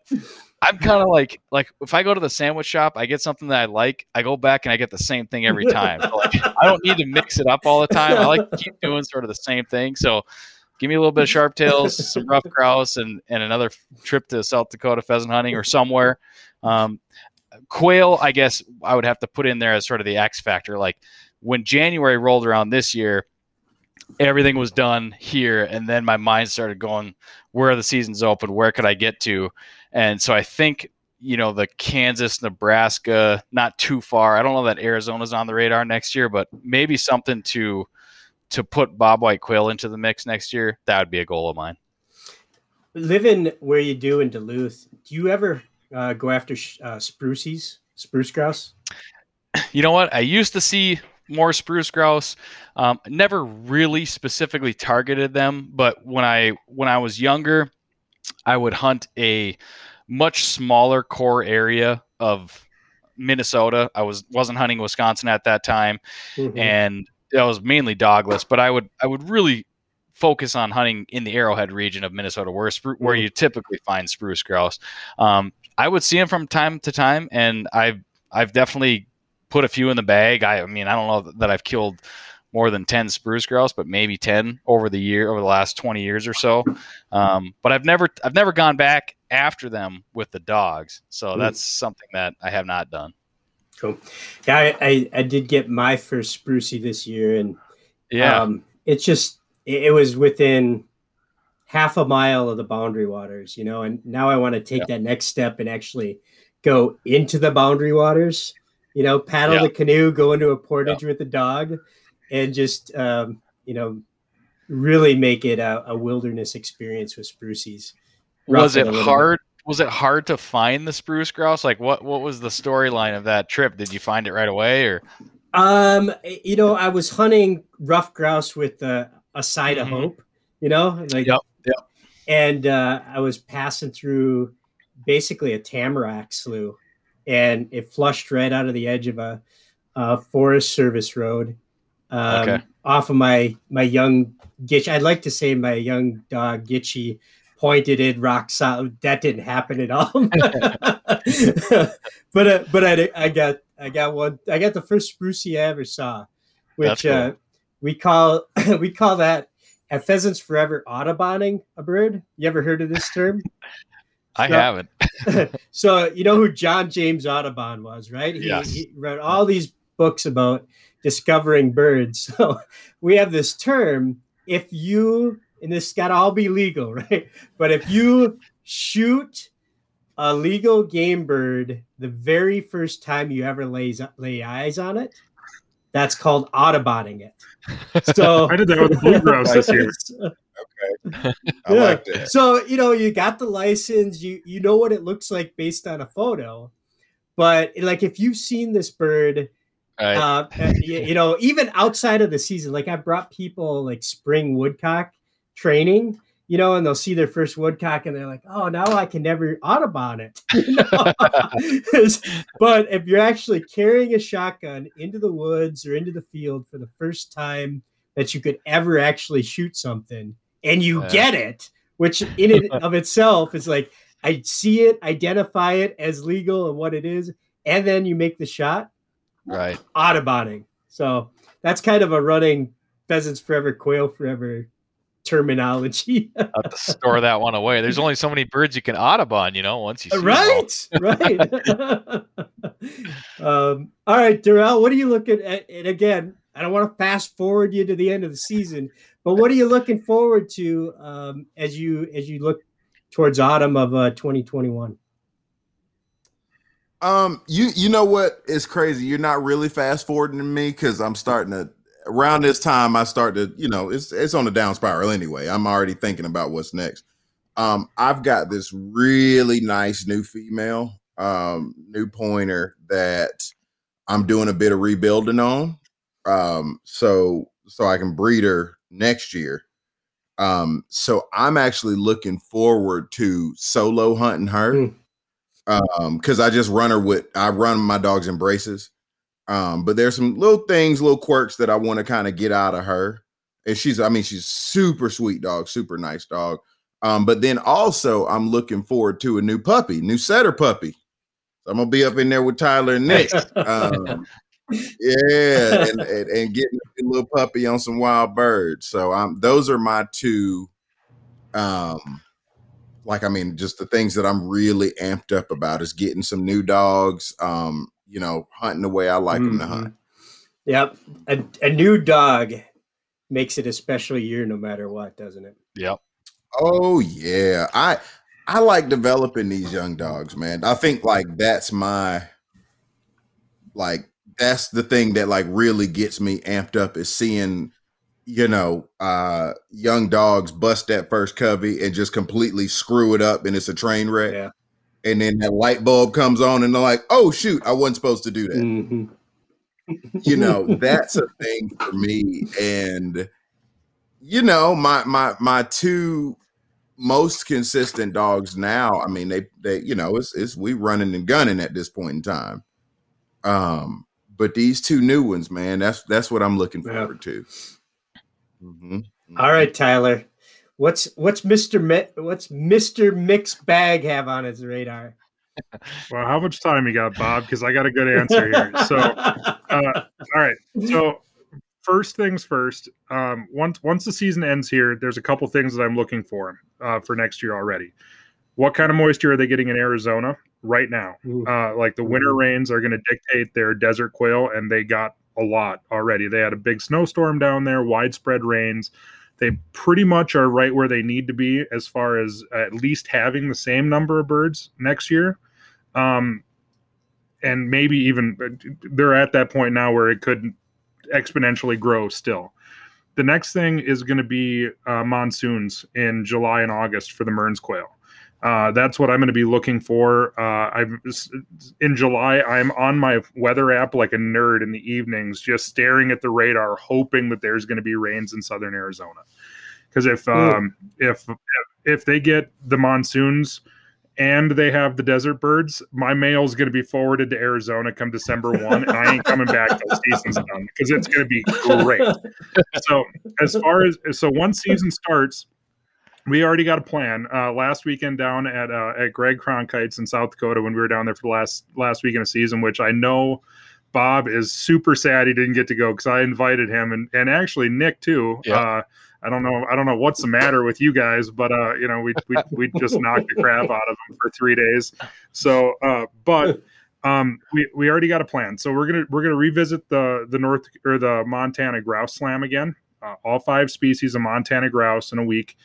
I'm kind of like, like if I go to the sandwich shop, I get something that I like. I go back and I get the same thing every time. So like, I don't need to mix it up all the time. I like to keep doing sort of the same thing. So give me a little bit of sharptails, some rough grouse, and and another trip to South Dakota pheasant hunting or somewhere. Um, Quail, I guess I would have to put in there as sort of the X factor. Like when January rolled around this year, everything was done here, and then my mind started going, where are the seasons open? Where could I get to? And so I think, you know, the Kansas, Nebraska, not too far. I don't know that Arizona's on the radar next year, but maybe something to to put bobwhite quail into the mix next year. That would be a goal of mine. Living where you do in Duluth, do you ever Uh, go after uh, spruces, spruce grouse? You know what? I used to see more spruce grouse. Um, never really specifically targeted them, but when I when I was younger, I would hunt a much smaller core area of Minnesota. I was wasn't hunting Wisconsin at that time, mm-hmm. and I was mainly dogless. But I would I would really focus on hunting in the Arrowhead region of Minnesota, where spru- where you typically find spruce grouse. Um, I would see them from time to time, and I've I've definitely put a few in the bag. I, I mean, I don't know that I've killed more than ten spruce grouse, but maybe ten over the year, over the last twenty years or so. Um, but I've never I've never gone back after them with the dogs. So that's mm. something that I have not done. Cool. Yeah, I, I, I did get my first sprucey this year, and yeah, um, it's just it, it was within half a mile of the Boundary Waters, you know. And now I want to take yeah. that next step and actually go into the Boundary Waters, you know, paddle yeah. the canoe, go into a portage yeah. with the dog, and just um, you know, really make it a, a wilderness experience with spruceys. Was it hard? Bit. Was it hard to find the spruce grouse? Like what, what was the storyline of that trip? Did you find it right away or? Um, you know, I was hunting rough grouse with uh, a side mm-hmm. of hope, you know, like, yep, yep. and uh, I was passing through basically a tamarack slough, and it flushed right out of the edge of a, a Forest Service road um, okay. off of my, my young Gitchy. I'd like to say my young dog Gitchy pointed in rock solid. That didn't happen at all. but uh, but I, I got I got one. I got the first sprucey I ever saw, which cool. uh, we call we call that at Pheasants Forever autobahning a bird. You ever heard of this term? I so, haven't. So you know who John James Audubon was, right? He, yes. he wrote all these books about discovering birds. So we have this term. If you And this got to all be legal, right? But if you shoot a legal game bird the very first time you ever lay, lay eyes on it, that's called autobahning it. So I did that with the blue grouse this year. Okay, I yeah. liked it. So you know, you got the license, you you know what it looks like based on a photo, but like if you've seen this bird. Right. Uh, you, you know, even outside of the season, like I brought people like spring woodcock training, you know, and they'll see their first woodcock and they're like, oh, now I can never Audubon it. You know? But if you're actually carrying a shotgun into the woods or into the field for the first time that you could ever actually shoot something and you yeah. get it, which in and of itself is like, I see it, identify it as legal and what it is, and then you make the shot. Right. Autobahning. So that's kind of a running Pheasants Forever, Quail Forever terminology. I have to store that one away. There's only so many birds you can Audubon, you know, once you see right, right. um, all right, Darrell, what are you looking at? And again, I don't want to fast forward you to the end of the season, but what are you looking forward to um, as you as you look towards autumn of uh, twenty twenty-one? Um, you you know what is crazy? You're not really fast forwarding me because I'm starting to. Around this time, I start to, you know, it's it's on the down spiral anyway. I'm already thinking about what's next. Um, I've got this really nice new female, um, new pointer that I'm doing a bit of rebuilding on, um, so so I can breed her next year. Um, so I'm actually looking forward to solo hunting her, mm. um, because I just run her with I run my dogs in braces. Um, but there's some little things, little quirks that I want to kind of get out of her. And she's, I mean, she's super sweet dog, super nice dog. Um, but then also I'm looking forward to a new puppy, new setter puppy. So I'm going to be up in there with Tyler and Nick. Um, yeah. And, and, and getting a little puppy on some wild birds. So um, those are my two, um, like, I mean, just the things that I'm really amped up about is getting some new dogs, um, you know, hunting the way I like mm-hmm. them to hunt. Yep. A, a new dog makes it a special year no matter what, doesn't it? Yep. Oh yeah. I, I like developing these young dogs, man. I think like that's my, like, that's the thing that like really gets me amped up is seeing, you know, uh, young dogs bust that first covey and just completely screw it up. And it's a train wreck. Yeah. And then that light bulb comes on and they're like, oh, shoot, I wasn't supposed to do that. Mm-hmm. You know, that's a thing for me. And, you know, my my my two most consistent dogs now, I mean, they, they you know, it's, it's we running and gunning at this point in time. Um, But these two new ones, man, that's that's what I'm looking forward yeah. to. Mm-hmm. Mm-hmm. All right, Tyler. What's what's Mister Mi- what's Mister Mixed Bag have on his radar? Well, how much time you got, Bob? Because I got a good answer here. So, uh, all right. So, first things first. Um, once once the season ends here, there's a couple things that I'm looking for uh, for next year already. what kind of moisture are they getting in Arizona right now? Uh, like the winter rains are going to dictate their desert quail, and they got a lot already. They had a big snowstorm down there, widespread rains. They pretty much are right where they need to be as far as at least having the same number of birds next year. Um, and maybe even they're at that point now where it could exponentially grow still. The next thing is going to be uh, monsoons in July and August for the Mern's quail. Uh, that's what I'm going to be looking for. Uh, I'm in July. I'm on my weather app like a nerd in the evenings, just staring at the radar, hoping that there's going to be rains in southern Arizona. Because if um, if if they get the monsoons and they have the desert birds, my mail is going to be forwarded to Arizona come December first, and I ain't coming back till season's done, because it's going to be great. So as far as so, once season starts, we already got a plan. Uh, last weekend down at uh, at Greg Cronkite's in South Dakota, when we were down there for the last last weekend of season, which I know Bob is super sad he didn't get to go, because I invited him and, and actually Nick too. Yeah. Uh, I don't know I don't know what's the matter with you guys, but uh, you know we we we just knocked the crap out of him for three days. So, uh, but um, we we already got a plan. So we're gonna we're gonna revisit the the North or the Montana grouse slam again. Uh, all five species of Montana grouse in a week.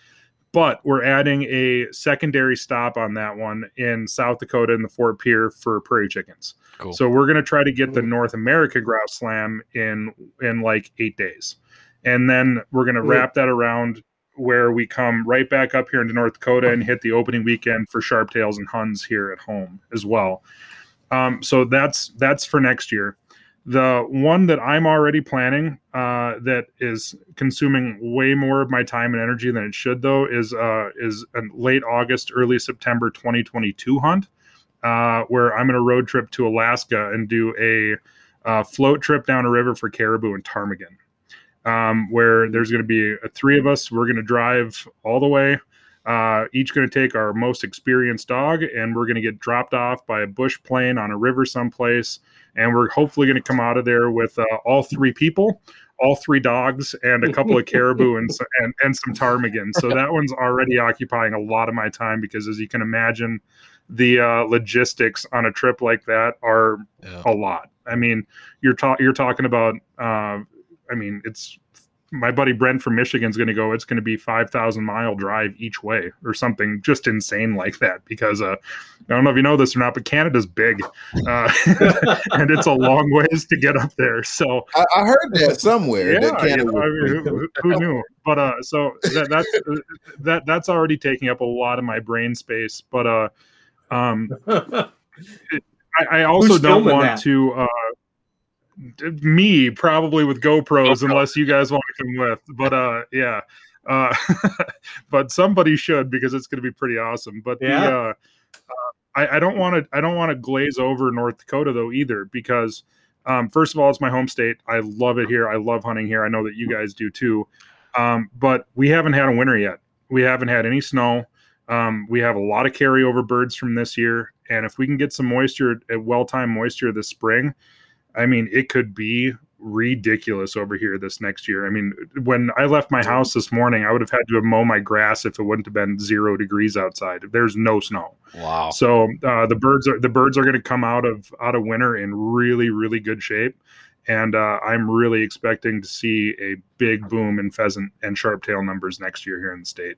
But we're adding a secondary stop on that one in South Dakota in the Fort Pierre for prairie chickens. Cool. So we're going to try to get the North America grouse slam in in like eight days. And then we're going to wrap that around where we come right back up here into North Dakota and hit the opening weekend for sharptails and huns here at home as well. Um, so that's that's for next year. The one that I'm already planning uh, that is consuming way more of my time and energy than it should, though, is uh, is a late August, early September twenty twenty-two hunt, uh, where I'm going to road trip to Alaska and do a uh, float trip down a river for caribou and ptarmigan, um, where there's going to be uh, three of us. We're going to drive all the way, uh, each going to take our most experienced dog, and we're going to get dropped off by a bush plane on a river someplace. And we're hopefully going to come out of there with uh, all three people, all three dogs, and a couple of caribou and, and and some ptarmigan. So that one's already occupying a lot of my time, because, as you can imagine, the uh, logistics on a trip like that are yeah. a lot. I mean, you're ta- you're talking about. Uh, I mean, it's my buddy Brent from Michigan's going to go. It's going to be five thousand mile drive each way or something just insane like that, because uh, I don't know if you know this or not, but Canada's big uh, and it's a long ways to get up there. So I, I heard that somewhere. Yeah, that Canada, you know, I mean, who, who knew? But uh, so that, that's that that's already taking up a lot of my brain space. But uh, um, it, I, I also Who's don't want that? to. Uh, Me probably with GoPros, unless you guys want to come with. But uh, yeah, uh, but somebody should, because it's going to be pretty awesome. But yeah. the, uh, uh, I, I don't want to. I don't want to glaze over North Dakota though either, because um, first of all, it's my home state. I love it here. I love hunting here. I know that you guys do too. Um, but we haven't had a winter yet. We haven't had any snow. Um, we have a lot of carryover birds from this year, and if we can get some moisture, well-timed moisture this spring. I mean, it could be ridiculous over here this next year. I mean, when I left my house this morning, I would have had to have mowed my grass if it wouldn't have been zero degrees outside. There's no snow. Wow. So uh, the birds are the birds are going to come out of out of winter in really, really good shape. And uh, I'm really expecting to see a big boom in pheasant and sharptail numbers next year here in the state.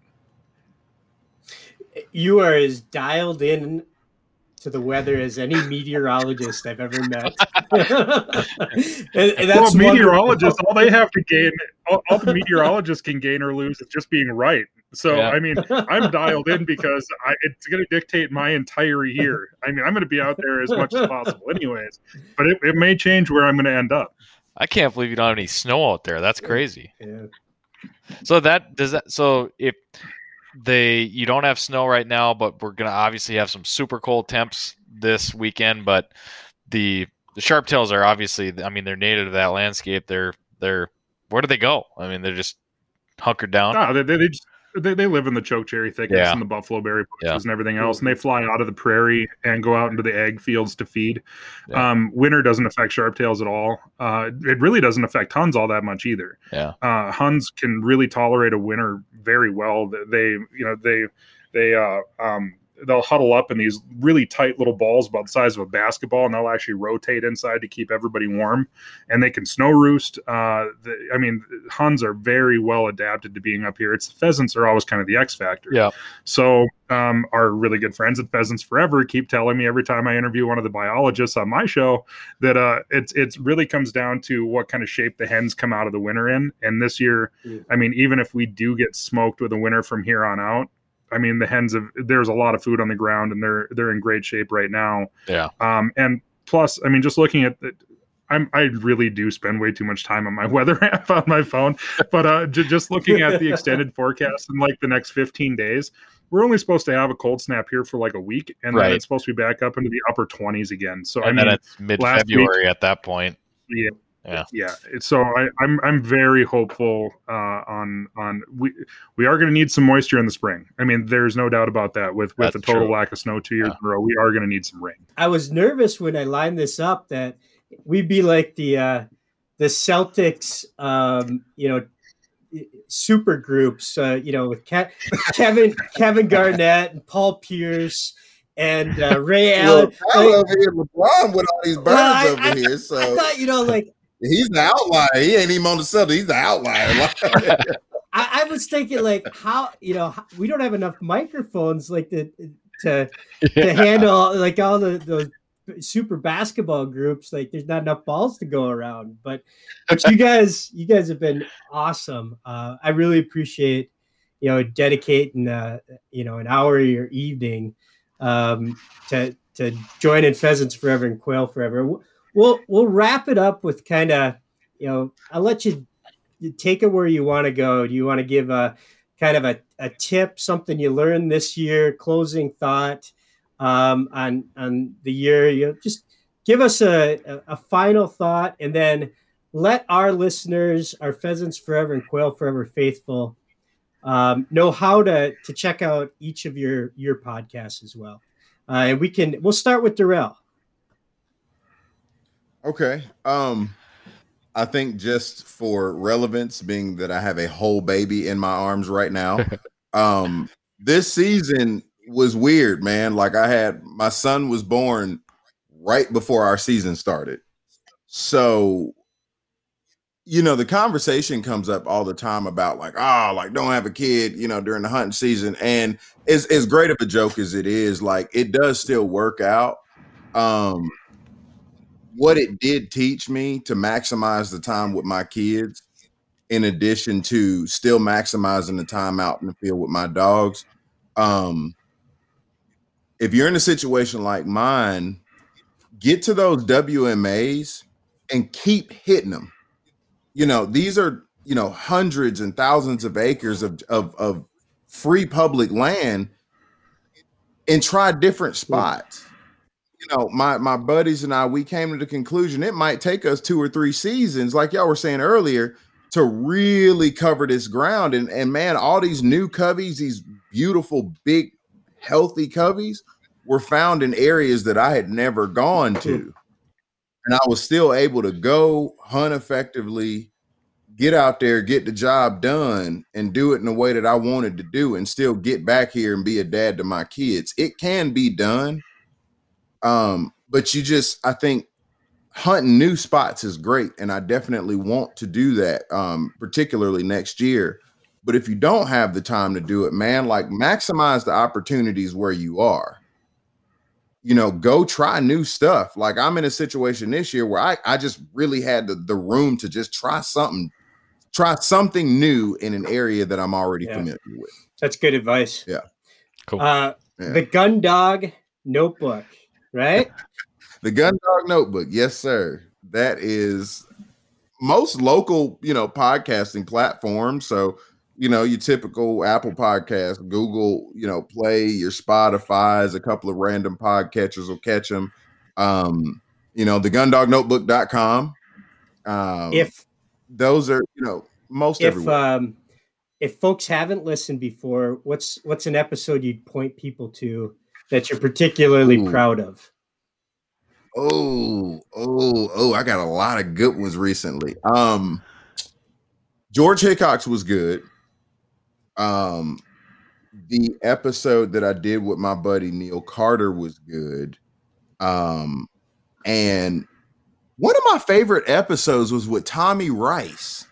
You are as dialed in to the weather as any meteorologist I've ever met. and, and that's well, meteorologists, all they have to gain, all, all the meteorologists can gain or lose is just being right. So, yeah. I mean, I'm dialed in because I, it's going to dictate my entire year. I mean, I'm going to be out there as much as possible anyways, but it, it may change where I'm going to end up. I can't believe you don't have any snow out there. That's crazy. Yeah. So that does that. So if, They you don't have snow right now, but we're gonna obviously have some super cold temps this weekend. But the the sharptails are obviously, I mean, they're native to that landscape. They're they're where do they go? I mean, they're just hunkered down. No, they they, just, they they live in the chokecherry thickets yeah. and the buffalo berry bushes yeah. and everything else, and they fly out of the prairie and go out into the ag fields to feed. Yeah. Um, winter doesn't affect sharptails at all. Uh, it really doesn't affect huns all that much either. Yeah, uh, huns can really tolerate a winter very well. They, you know, they, they, uh, um, they'll huddle up in these really tight little balls about the size of a basketball, and they'll actually rotate inside to keep everybody warm. And they can snow roost. Uh, the, I mean, Huns are very well adapted to being up here. It's the pheasants are always kind of the X factor. Yeah. So um, our really good friends at Pheasants Forever keep telling me every time I interview one of the biologists on my show that uh, it's it's really comes down to what kind of shape the hens come out of the winter in. And this year, mm. I mean, even if we do get smoked with a winter from here on out, I mean, the hens have, there's a lot of food on the ground and they're, they're in great shape right now. Yeah. Um, and plus, I mean, just looking at the, I'm, I really do spend way too much time on my weather app on my phone, but uh, j- just looking at the extended forecast in like the next fifteen days, we're only supposed to have a cold snap here for like a week. And right. then it's supposed to be back up into the upper twenties again. So and I mean, it's mid February at that point. Yeah. Yeah, yeah. So I, I'm I'm very hopeful uh, on on we we are going to need some moisture in the spring. I mean, there's no doubt about that. With with That's the total true. lack of snow two years yeah. in a row, we are going to need some rain. I was nervous when I lined this up that we'd be like the uh, the Celtics, um, you know, super groups, uh, you know, with Ke- Kevin Kevin Garnett and Paul Pierce. And uh, Ray Allen well, over here, LeBron with all these birds well, I, over I, here. So I thought, you know, like he's the outlier. He ain't even on the Celtics. He's the outlier. I, I was thinking, like, how you know we don't have enough microphones, like to to, yeah. to handle like all the those super basketball groups. Like, there's not enough balls to go around. But, but you guys, you guys have been awesome. Uh, I really appreciate you know dedicating uh, you know an hour of your evening. Um, to to join in Pheasants Forever and Quail Forever. We'll we'll wrap it up with kind of, you know, I'll let you, you take it where you want to go. Do you want to give a kind of a, a tip, something you learned this year, closing thought um, on on the year? You know, just give us a, a, a final thought, and then let our listeners, our Pheasants Forever and Quail Forever faithful, Um, know how to to check out each of your your podcasts as well, uh, and we can we'll start with Darrell. Okay, um, I think just for relevance, being that I have a whole baby in my arms right now, um, this season was weird, man. Like I had my son was born right before our season started, so. You know, the conversation comes up all the time about like, oh, like don't have a kid, you know, during the hunting season. And as, as great of a joke as it is, like it does still work out. Um, what it did teach me to maximize the time with my kids, in addition to still maximizing the time out in the field with my dogs. Um, if you're in a situation like mine, get to those W M As and keep hitting them. You know, these are, you know, hundreds and thousands of acres of, of, of free public land, and try different spots. You know, my, my buddies and I, we came to the conclusion it might take us two or three seasons, like y'all were saying earlier, to really cover this ground. And, and man, all these new coveys, these beautiful, big, healthy coveys were found in areas that I had never gone to. And I was still able to go hunt effectively, get out there, get the job done, and do it in a way that I wanted to do, and still get back here and be a dad to my kids. It can be done. Um, but you just, I think hunting new spots is great. And I definitely want to do that, um, particularly next year. But if you don't have the time to do it, man, like maximize the opportunities where you are. You know, go try new stuff. Like I'm in a situation this year where I, I just really had the, the room to just try something, try something new in an area that I'm already yeah. familiar with. That's good advice. Yeah. Cool. Uh, yeah. The Gun Dog Notebook, right? The Gun Dog Notebook. Yes, sir. That is most local, you know, podcasting platforms. So, you know, your typical Apple Podcast, Google, you know, Play, your Spotify's, a couple of random podcatchers will catch them. Um, you know, the gun dog notebook dot com. Um, if those are, you know, most if um, if folks haven't listened before, what's what's an episode you'd point people to that you're particularly Ooh. proud of? Oh, oh, oh, I got a lot of good ones recently. Um, George Hickok's was good. Um, the episode that I did with my buddy Neil Carter was good. Um, and one of my favorite episodes was with Tommy Rice,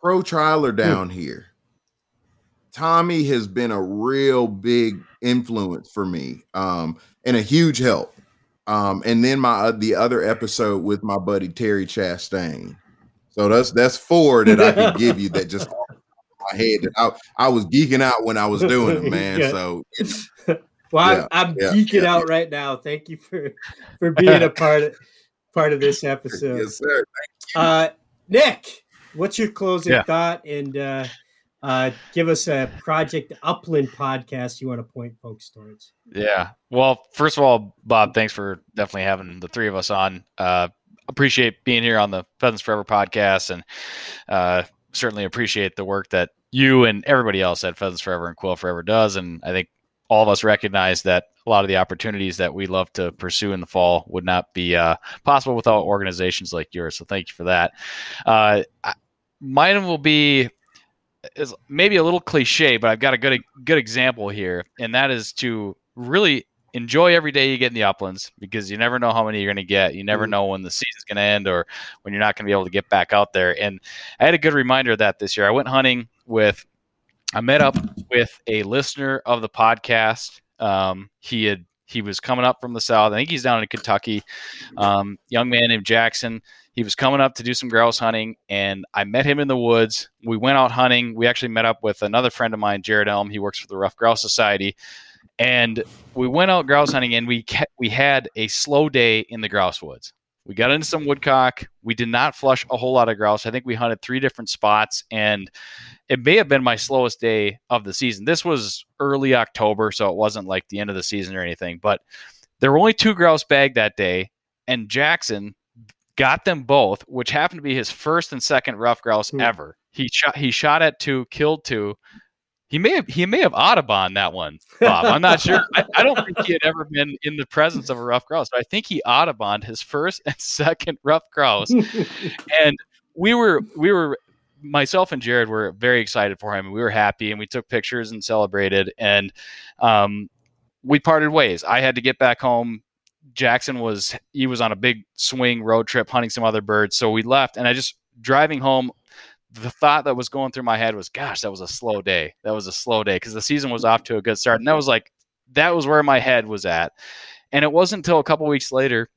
pro trialer down hmm. here. Tommy has been a real big influence for me, um, and a huge help. Um, and then my uh, the other episode with my buddy Terry Chastain. So that's that's four that I can give you that just off my head. That I, I was geeking out when I was doing it, man. Yeah. So well, yeah, I'm, I'm yeah, geeking yeah, out yeah. right now. Thank you for for being a part of part of this episode. Yes, sir. Uh, Nick, what's your closing yeah. thought? And uh, uh, give us a Project Upland podcast you want to point folks towards. Yeah. Well, first of all, Bob, thanks for definitely having the three of us on. Uh, appreciate being here on the Pheasants Forever podcast, and uh, certainly appreciate the work that you and everybody else at Pheasants Forever and Quail Forever does. And I think all of us recognize that a lot of the opportunities that we love to pursue in the fall would not be uh, possible without organizations like yours. So thank you for that. Uh, I, mine will be is maybe a little cliche, but I've got a good, a good example here. And that is to really enjoy every day you get in the uplands, because you never know how many you're going to get. You never know when the season's going to end or when you're not going to be able to get back out there. And I had a good reminder of that this year. I went hunting with, I met up with a listener of the podcast. Um, he had, he was coming up from the South. I think he's down in Kentucky. Um, young man named Jackson. He was coming up to do some grouse hunting, and I met him in the woods. We went out hunting. We actually met up with another friend of mine, Jared Elm. He works for the Rough Grouse Society. And we went out grouse hunting, and we kept, we had a slow day in the grouse woods. We got into some woodcock. We did not flush a whole lot of grouse. I think we hunted three different spots, and it may have been my slowest day of the season. This was early October, so it wasn't like the end of the season or anything, but there were only two grouse bagged that day, and Jackson got them both, which happened to be his first and second rough grouse mm-hmm. ever. He shot, he shot at two, killed two. He may have he may have Audubon that one, Bob. I'm not sure. I, I don't think he had ever been in the presence of a rough grouse, but I think he Auduboned his first and second rough grouse. And we were we were myself and Jared were very excited for him, and we were happy, and we took pictures and celebrated, and um, we parted ways. I had to get back home. Jackson was he was on a big swing road trip hunting some other birds, so we left, and I just driving home. The thought that was going through my head was, gosh, that was a slow day. That was a slow day because the season was off to a good start. And that was like, that was where my head was at. And it wasn't until a couple weeks later,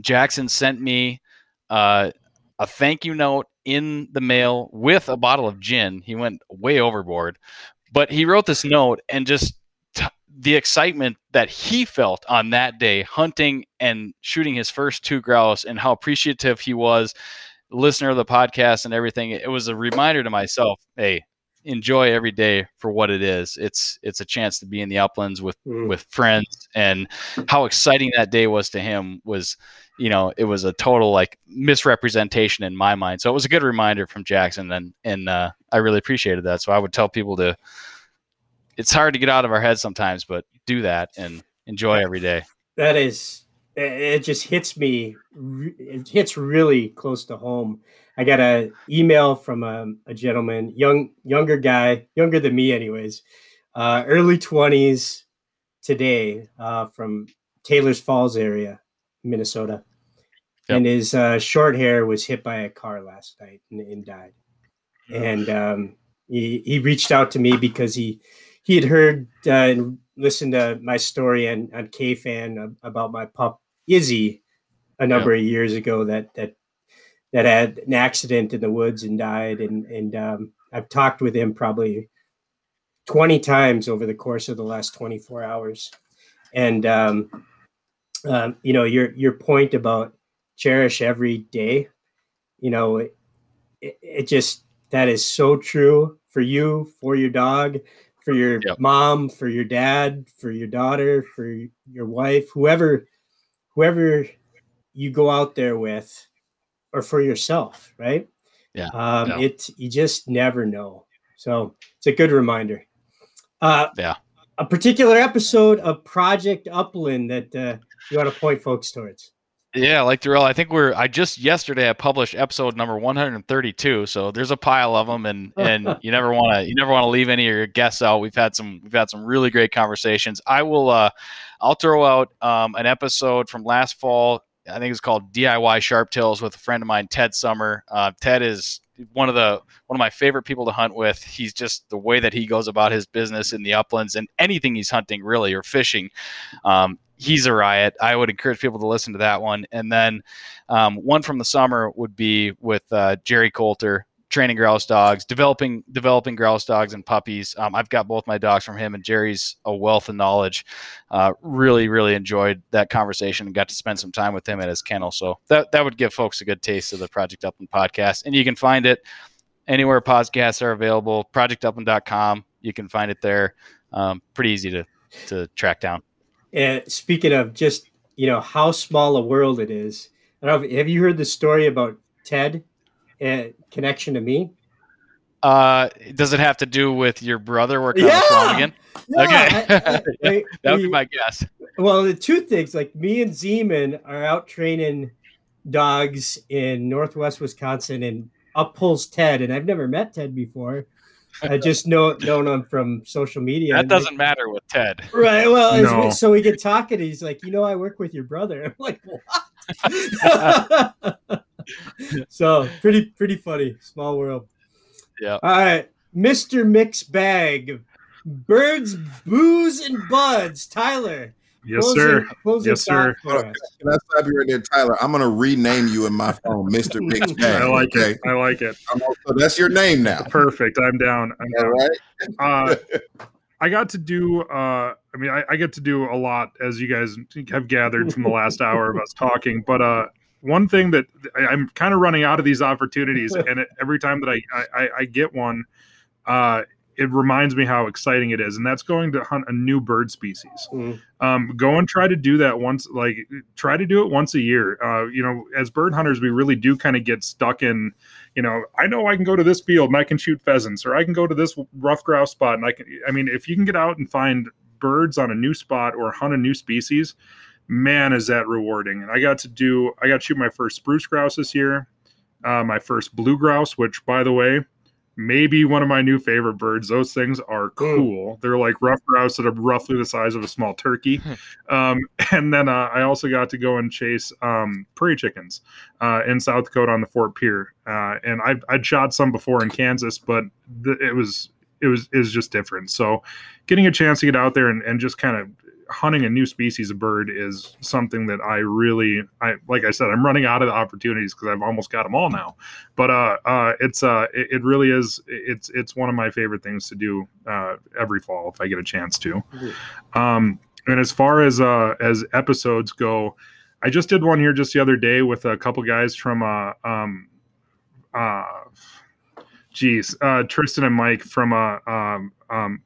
Jackson sent me uh, a thank you note in the mail with a bottle of gin. He went way overboard, but he wrote this note and just t- the excitement that he felt on that day, hunting and shooting his first two grouse, and how appreciative he was. Listener of the podcast and everything. It was a reminder to myself, hey, enjoy every day for what it is. It's it's a chance to be in the uplands with mm. with friends, and how exciting that day was to him was, you know, it was a total like misrepresentation in my mind. So it was a good reminder from Jackson, and and uh, I really appreciated that. So I would tell people to, it's hard to get out of our heads sometimes, but do that and enjoy every day. That is It just hits me. It hits really close to home. I got an email from a, a gentleman, young, younger guy, younger than me anyways, uh, early twenties today, uh, from Taylor's Falls area, Minnesota. Yep. And his uh, short hair was hit by a car last night and, and died. Gosh. And um, he, he reached out to me because he, he had heard uh, and listened to my story on, on K-Fan about my pup Izzy a number yeah. of years ago that that that had an accident in the woods and died. And and um, I've talked with him probably twenty times over the course of the last twenty-four hours. And um, um, you know, your your point about cherish every day, you know, it, it just, that is so true for you, for your dog, for your yep. mom, for your dad, for your daughter, for your wife, whoever, whoever you go out there with, or for yourself. Right. Yeah. Um, yeah. It, you just never know. So it's a good reminder. Uh, yeah. A particular episode of Project Upland that uh, you want to point folks towards. Yeah, like Darrell, I think we're, I just yesterday I published episode number one hundred thirty-two, so there's a pile of them, and and you never want to you never want to leave any of your guests out. We've had some we've had some really great conversations. I will uh, I'll throw out um, an episode from last fall. I think it's called D I Y Sharp Tails with a friend of mine, Ted Summer. Uh, Ted is one of the one of my favorite people to hunt with. He's just the way that he goes about his business in the uplands and anything he's hunting really or fishing. Um, He's a riot. I would encourage people to listen to that one. And then um, one from the summer would be with uh, Jerry Coulter, training grouse dogs, developing developing grouse dogs and puppies. Um, I've got both my dogs from him, and Jerry's a wealth of knowledge. Uh, really, really enjoyed that conversation and got to spend some time with him at his kennel. So that, that would give folks a good taste of the Project Upland podcast. And you can find it anywhere podcasts are available, project upland dot com. You can find it there. Um, pretty easy to to track down. And speaking of just, you know, how small a world it is, I don't know if, have you heard the story about Ted and connection to me? Uh, does it have to do with your brother working yeah! on the farm again? Yeah! Okay. I, I, I, that would we, be my guess. Well, the two things, like me and Zeman are out training dogs in Northwest Wisconsin, and up pulls Ted, and I've never met Ted before. I just know known him from social media. That doesn't they, matter with Ted. Right. Well, no. So we get talking. And he's like, you know, I work with your brother. I'm like, what? So pretty, pretty funny. Small world. Yeah. All right. Mister Mixed Bag, Birds, Booze, and Buds. Tyler. Yes, close sir. It, yes, sir. Well, can I stop you right there, Tyler? I'm going to rename you in my phone, Mister Mixed Bag. I like okay? it. I like it. So that's your name now. Perfect. I'm down. I'm down. All right. uh, I got to do, uh, I mean, I, I get to do a lot, as you guys have gathered from the last hour of us talking. But uh, one thing that I, I'm kind of running out of these opportunities, and it, every time that I, I, I get one, uh, it reminds me how exciting it is. And that's going to hunt a new bird species. Mm. Um, go and try to do that once, like try to do it once a year. Uh, you know, as bird hunters, we really do kind of get stuck in, you know, I know I can go to this field and I can shoot pheasants, or I can go to this rough grouse spot. And I can, I mean, if you can get out and find birds on a new spot or hunt a new species, man, is that rewarding. And I got to do, I got to shoot my first spruce grouse this year. Uh, my first blue grouse, which by the way, maybe one of my new favorite birds. Those things are cool. They're like rough grouse that are roughly the size of a small turkey. Um, and then uh, I also got to go and chase um, prairie chickens uh, in South Dakota on the Fort Pierre. Uh, and I, I'd shot some before in Kansas, but th- it was it was it was just different. So getting a chance to get out there and, and just kind of hunting a new species of bird is something that I really, I like I said, I'm running out of the opportunities because I've almost got them all now. But uh, uh, it's uh, it, it really is. It's it's one of my favorite things to do uh, every fall if I get a chance to. Um, and as far as uh, as episodes go, I just did one here just the other day with a couple guys from uh, um, uh, geez, uh, Tristan and Mike from uh, um, um.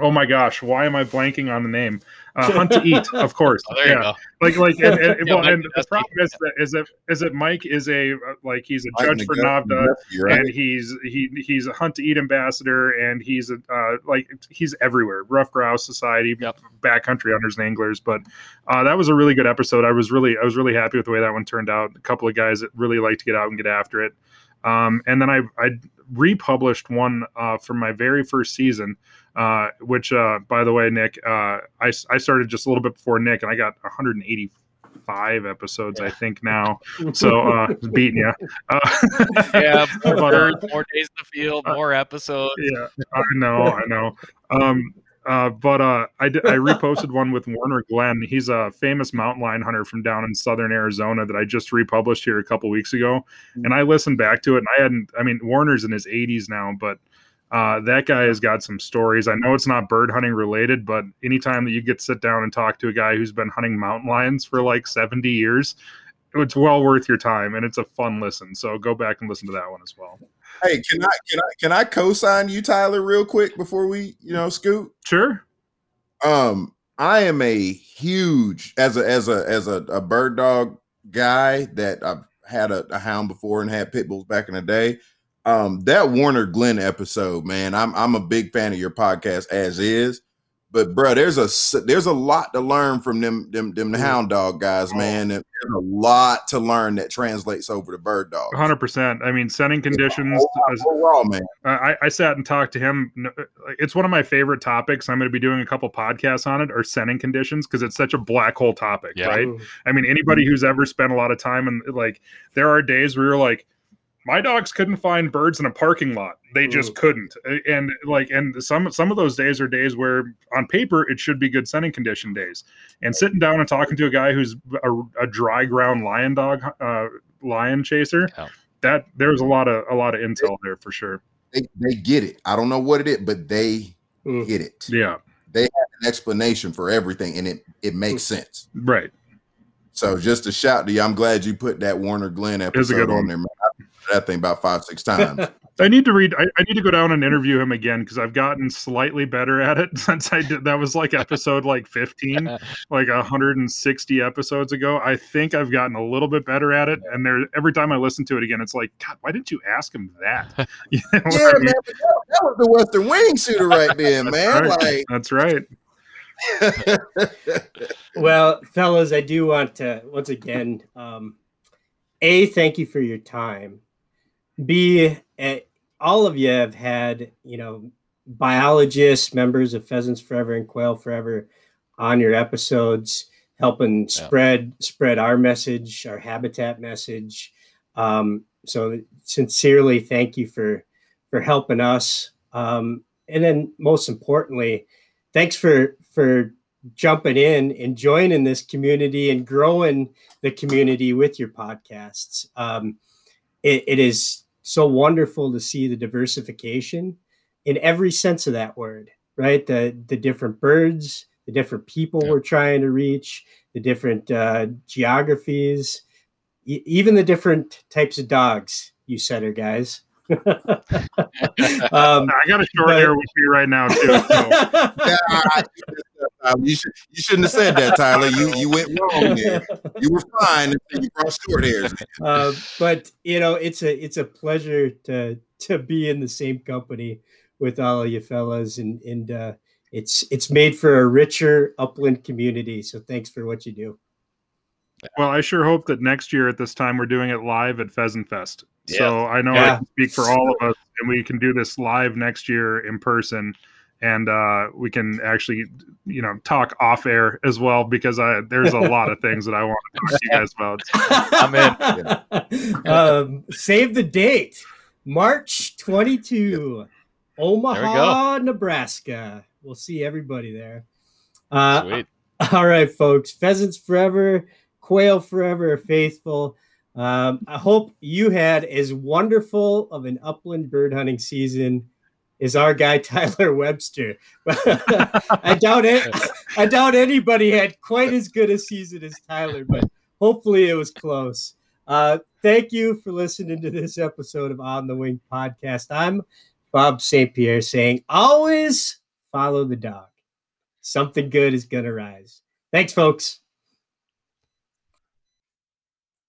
Oh my gosh! Why am I blanking on the name? Uh, Hunt to Eat, of course. Oh, there yeah. you go. Like, like, and, and, yeah, well, and the problem is that is that is that Mike is a like he's a judge for NAVDA, right? And he's he he's a Hunt to Eat ambassador, and he's a uh, like he's everywhere. Rough Grouse Society, yep. Backcountry hunters and anglers. But uh, that was a really good episode. I was really I was really happy with the way that one turned out. A couple of guys that really like to get out and get after it. Um, and then I I republished one uh, from my very first season. Uh, which, uh, by the way, Nick, uh, I, I started just a little bit before Nick, and I got one hundred eighty-five episodes, yeah. I think now. So, uh, beating you. Uh, yeah, more, but, birds, uh, more days in the field, more episodes. Yeah, I know, I know. Um, uh, but uh, I, did, I reposted one with Warner Glenn. He's a famous mountain lion hunter from down in southern Arizona that I just republished here a couple weeks ago. And I listened back to it, and I hadn't, I mean, Warner's in his eighties now, but Uh, that guy has got some stories. I know it's not bird hunting related, but anytime that you get to sit down and talk to a guy who's been hunting mountain lions for like seventy years, it's well worth your time, and it's a fun listen. So go back and listen to that one as well. Hey, can I can I can I co-sign you, Tyler, real quick before we, you know, scoot? Sure. Um, I am a huge as a as a as a, a bird dog guy that I've had a, a hound before and had pit bulls back in the day. Um, that Warner Glenn episode, man, I'm I'm a big fan of your podcast as is, But bro, there's a there's a lot to learn from them them them hound dog guys, man. There's a lot to learn that translates over to bird dogs. one hundred percent. I mean, setting conditions. Overall, man. I, I sat and talked to him. It's one of my favorite topics. I'm going to be doing a couple podcasts on it, or setting conditions, because it's such a black hole topic, yeah. right? I mean, anybody who's ever spent a lot of time, and like, there are days where you're like, my dogs couldn't find birds in a parking lot. They just couldn't. And like, and some, some of those days are days where on paper, it should be good setting condition days, and sitting down and talking to a guy who's a, a dry ground lion dog, uh, lion chaser, yeah. that there's a lot of, a lot of intel there for sure. They, they get it. I don't know what it is, but they mm. get it. Yeah. They have an explanation for everything, and it, it makes sense. Right. So just a shout to you. I'm glad you put that Warner Glenn episode on there, man. That thing about five, six times. I need to read. I, I need to go down and interview him again, because I've gotten slightly better at it since I did. That was like episode like fifteen, like one hundred sixty episodes ago. I think I've gotten a little bit better at it. And there, every time I listen to it again, it's like, God, why didn't you ask him that? You know yeah, I mean? Man, that was the Western Wing shooter right there, man. Right. Like that's right. Well, fellas, I do want to once again, um, A, thank you for your time. B, all of you have had, you know, biologists, members of Pheasants Forever and Quail Forever on your episodes, helping yeah. spread spread our message, our habitat message. Um, so sincerely, thank you for, for helping us. Um, and then most importantly, thanks for, for jumping in and joining this community and growing the community with your podcasts. Um, it, it is so wonderful to see the diversification in every sense of that word, right? The the different birds, the different people yeah. we're trying to reach, the different uh, geographies, e- even the different types of dogs you setter guys. um, I got a short but, hair with me right now, too. So. you, should, you shouldn't have said that, Tyler. You you went wrong there. You were fine until you brought short hairs. Uh, but you know, it's a it's a pleasure to to be in the same company with all of you fellas, and and uh, it's it's made for a richer upland community. So thanks for what you do. Well, I sure hope that next year at this time we're doing it live at Pheasant Fest. Yeah. So I know yeah. I can speak for all of us, and we can do this live next year in person, and uh, we can actually, you know, talk off air as well, because I there's a lot of things that I want to talk to you guys about. I'm in. Um, save the date, March twenty-second, yep. Omaha, we Nebraska. We'll see everybody there. Uh, Sweet. All right, folks. Pheasants Forever, Quail Forever, faithful. Um, I hope you had as wonderful of an upland bird hunting season as our guy Tyler Webster. I doubt it. I doubt anybody had quite as good a season as Tyler, but hopefully it was close. Uh, thank you for listening to this episode of On the Wing Podcast. I'm Bob Saint Pierre, saying always follow the dog. Something good is going to rise. Thanks, folks.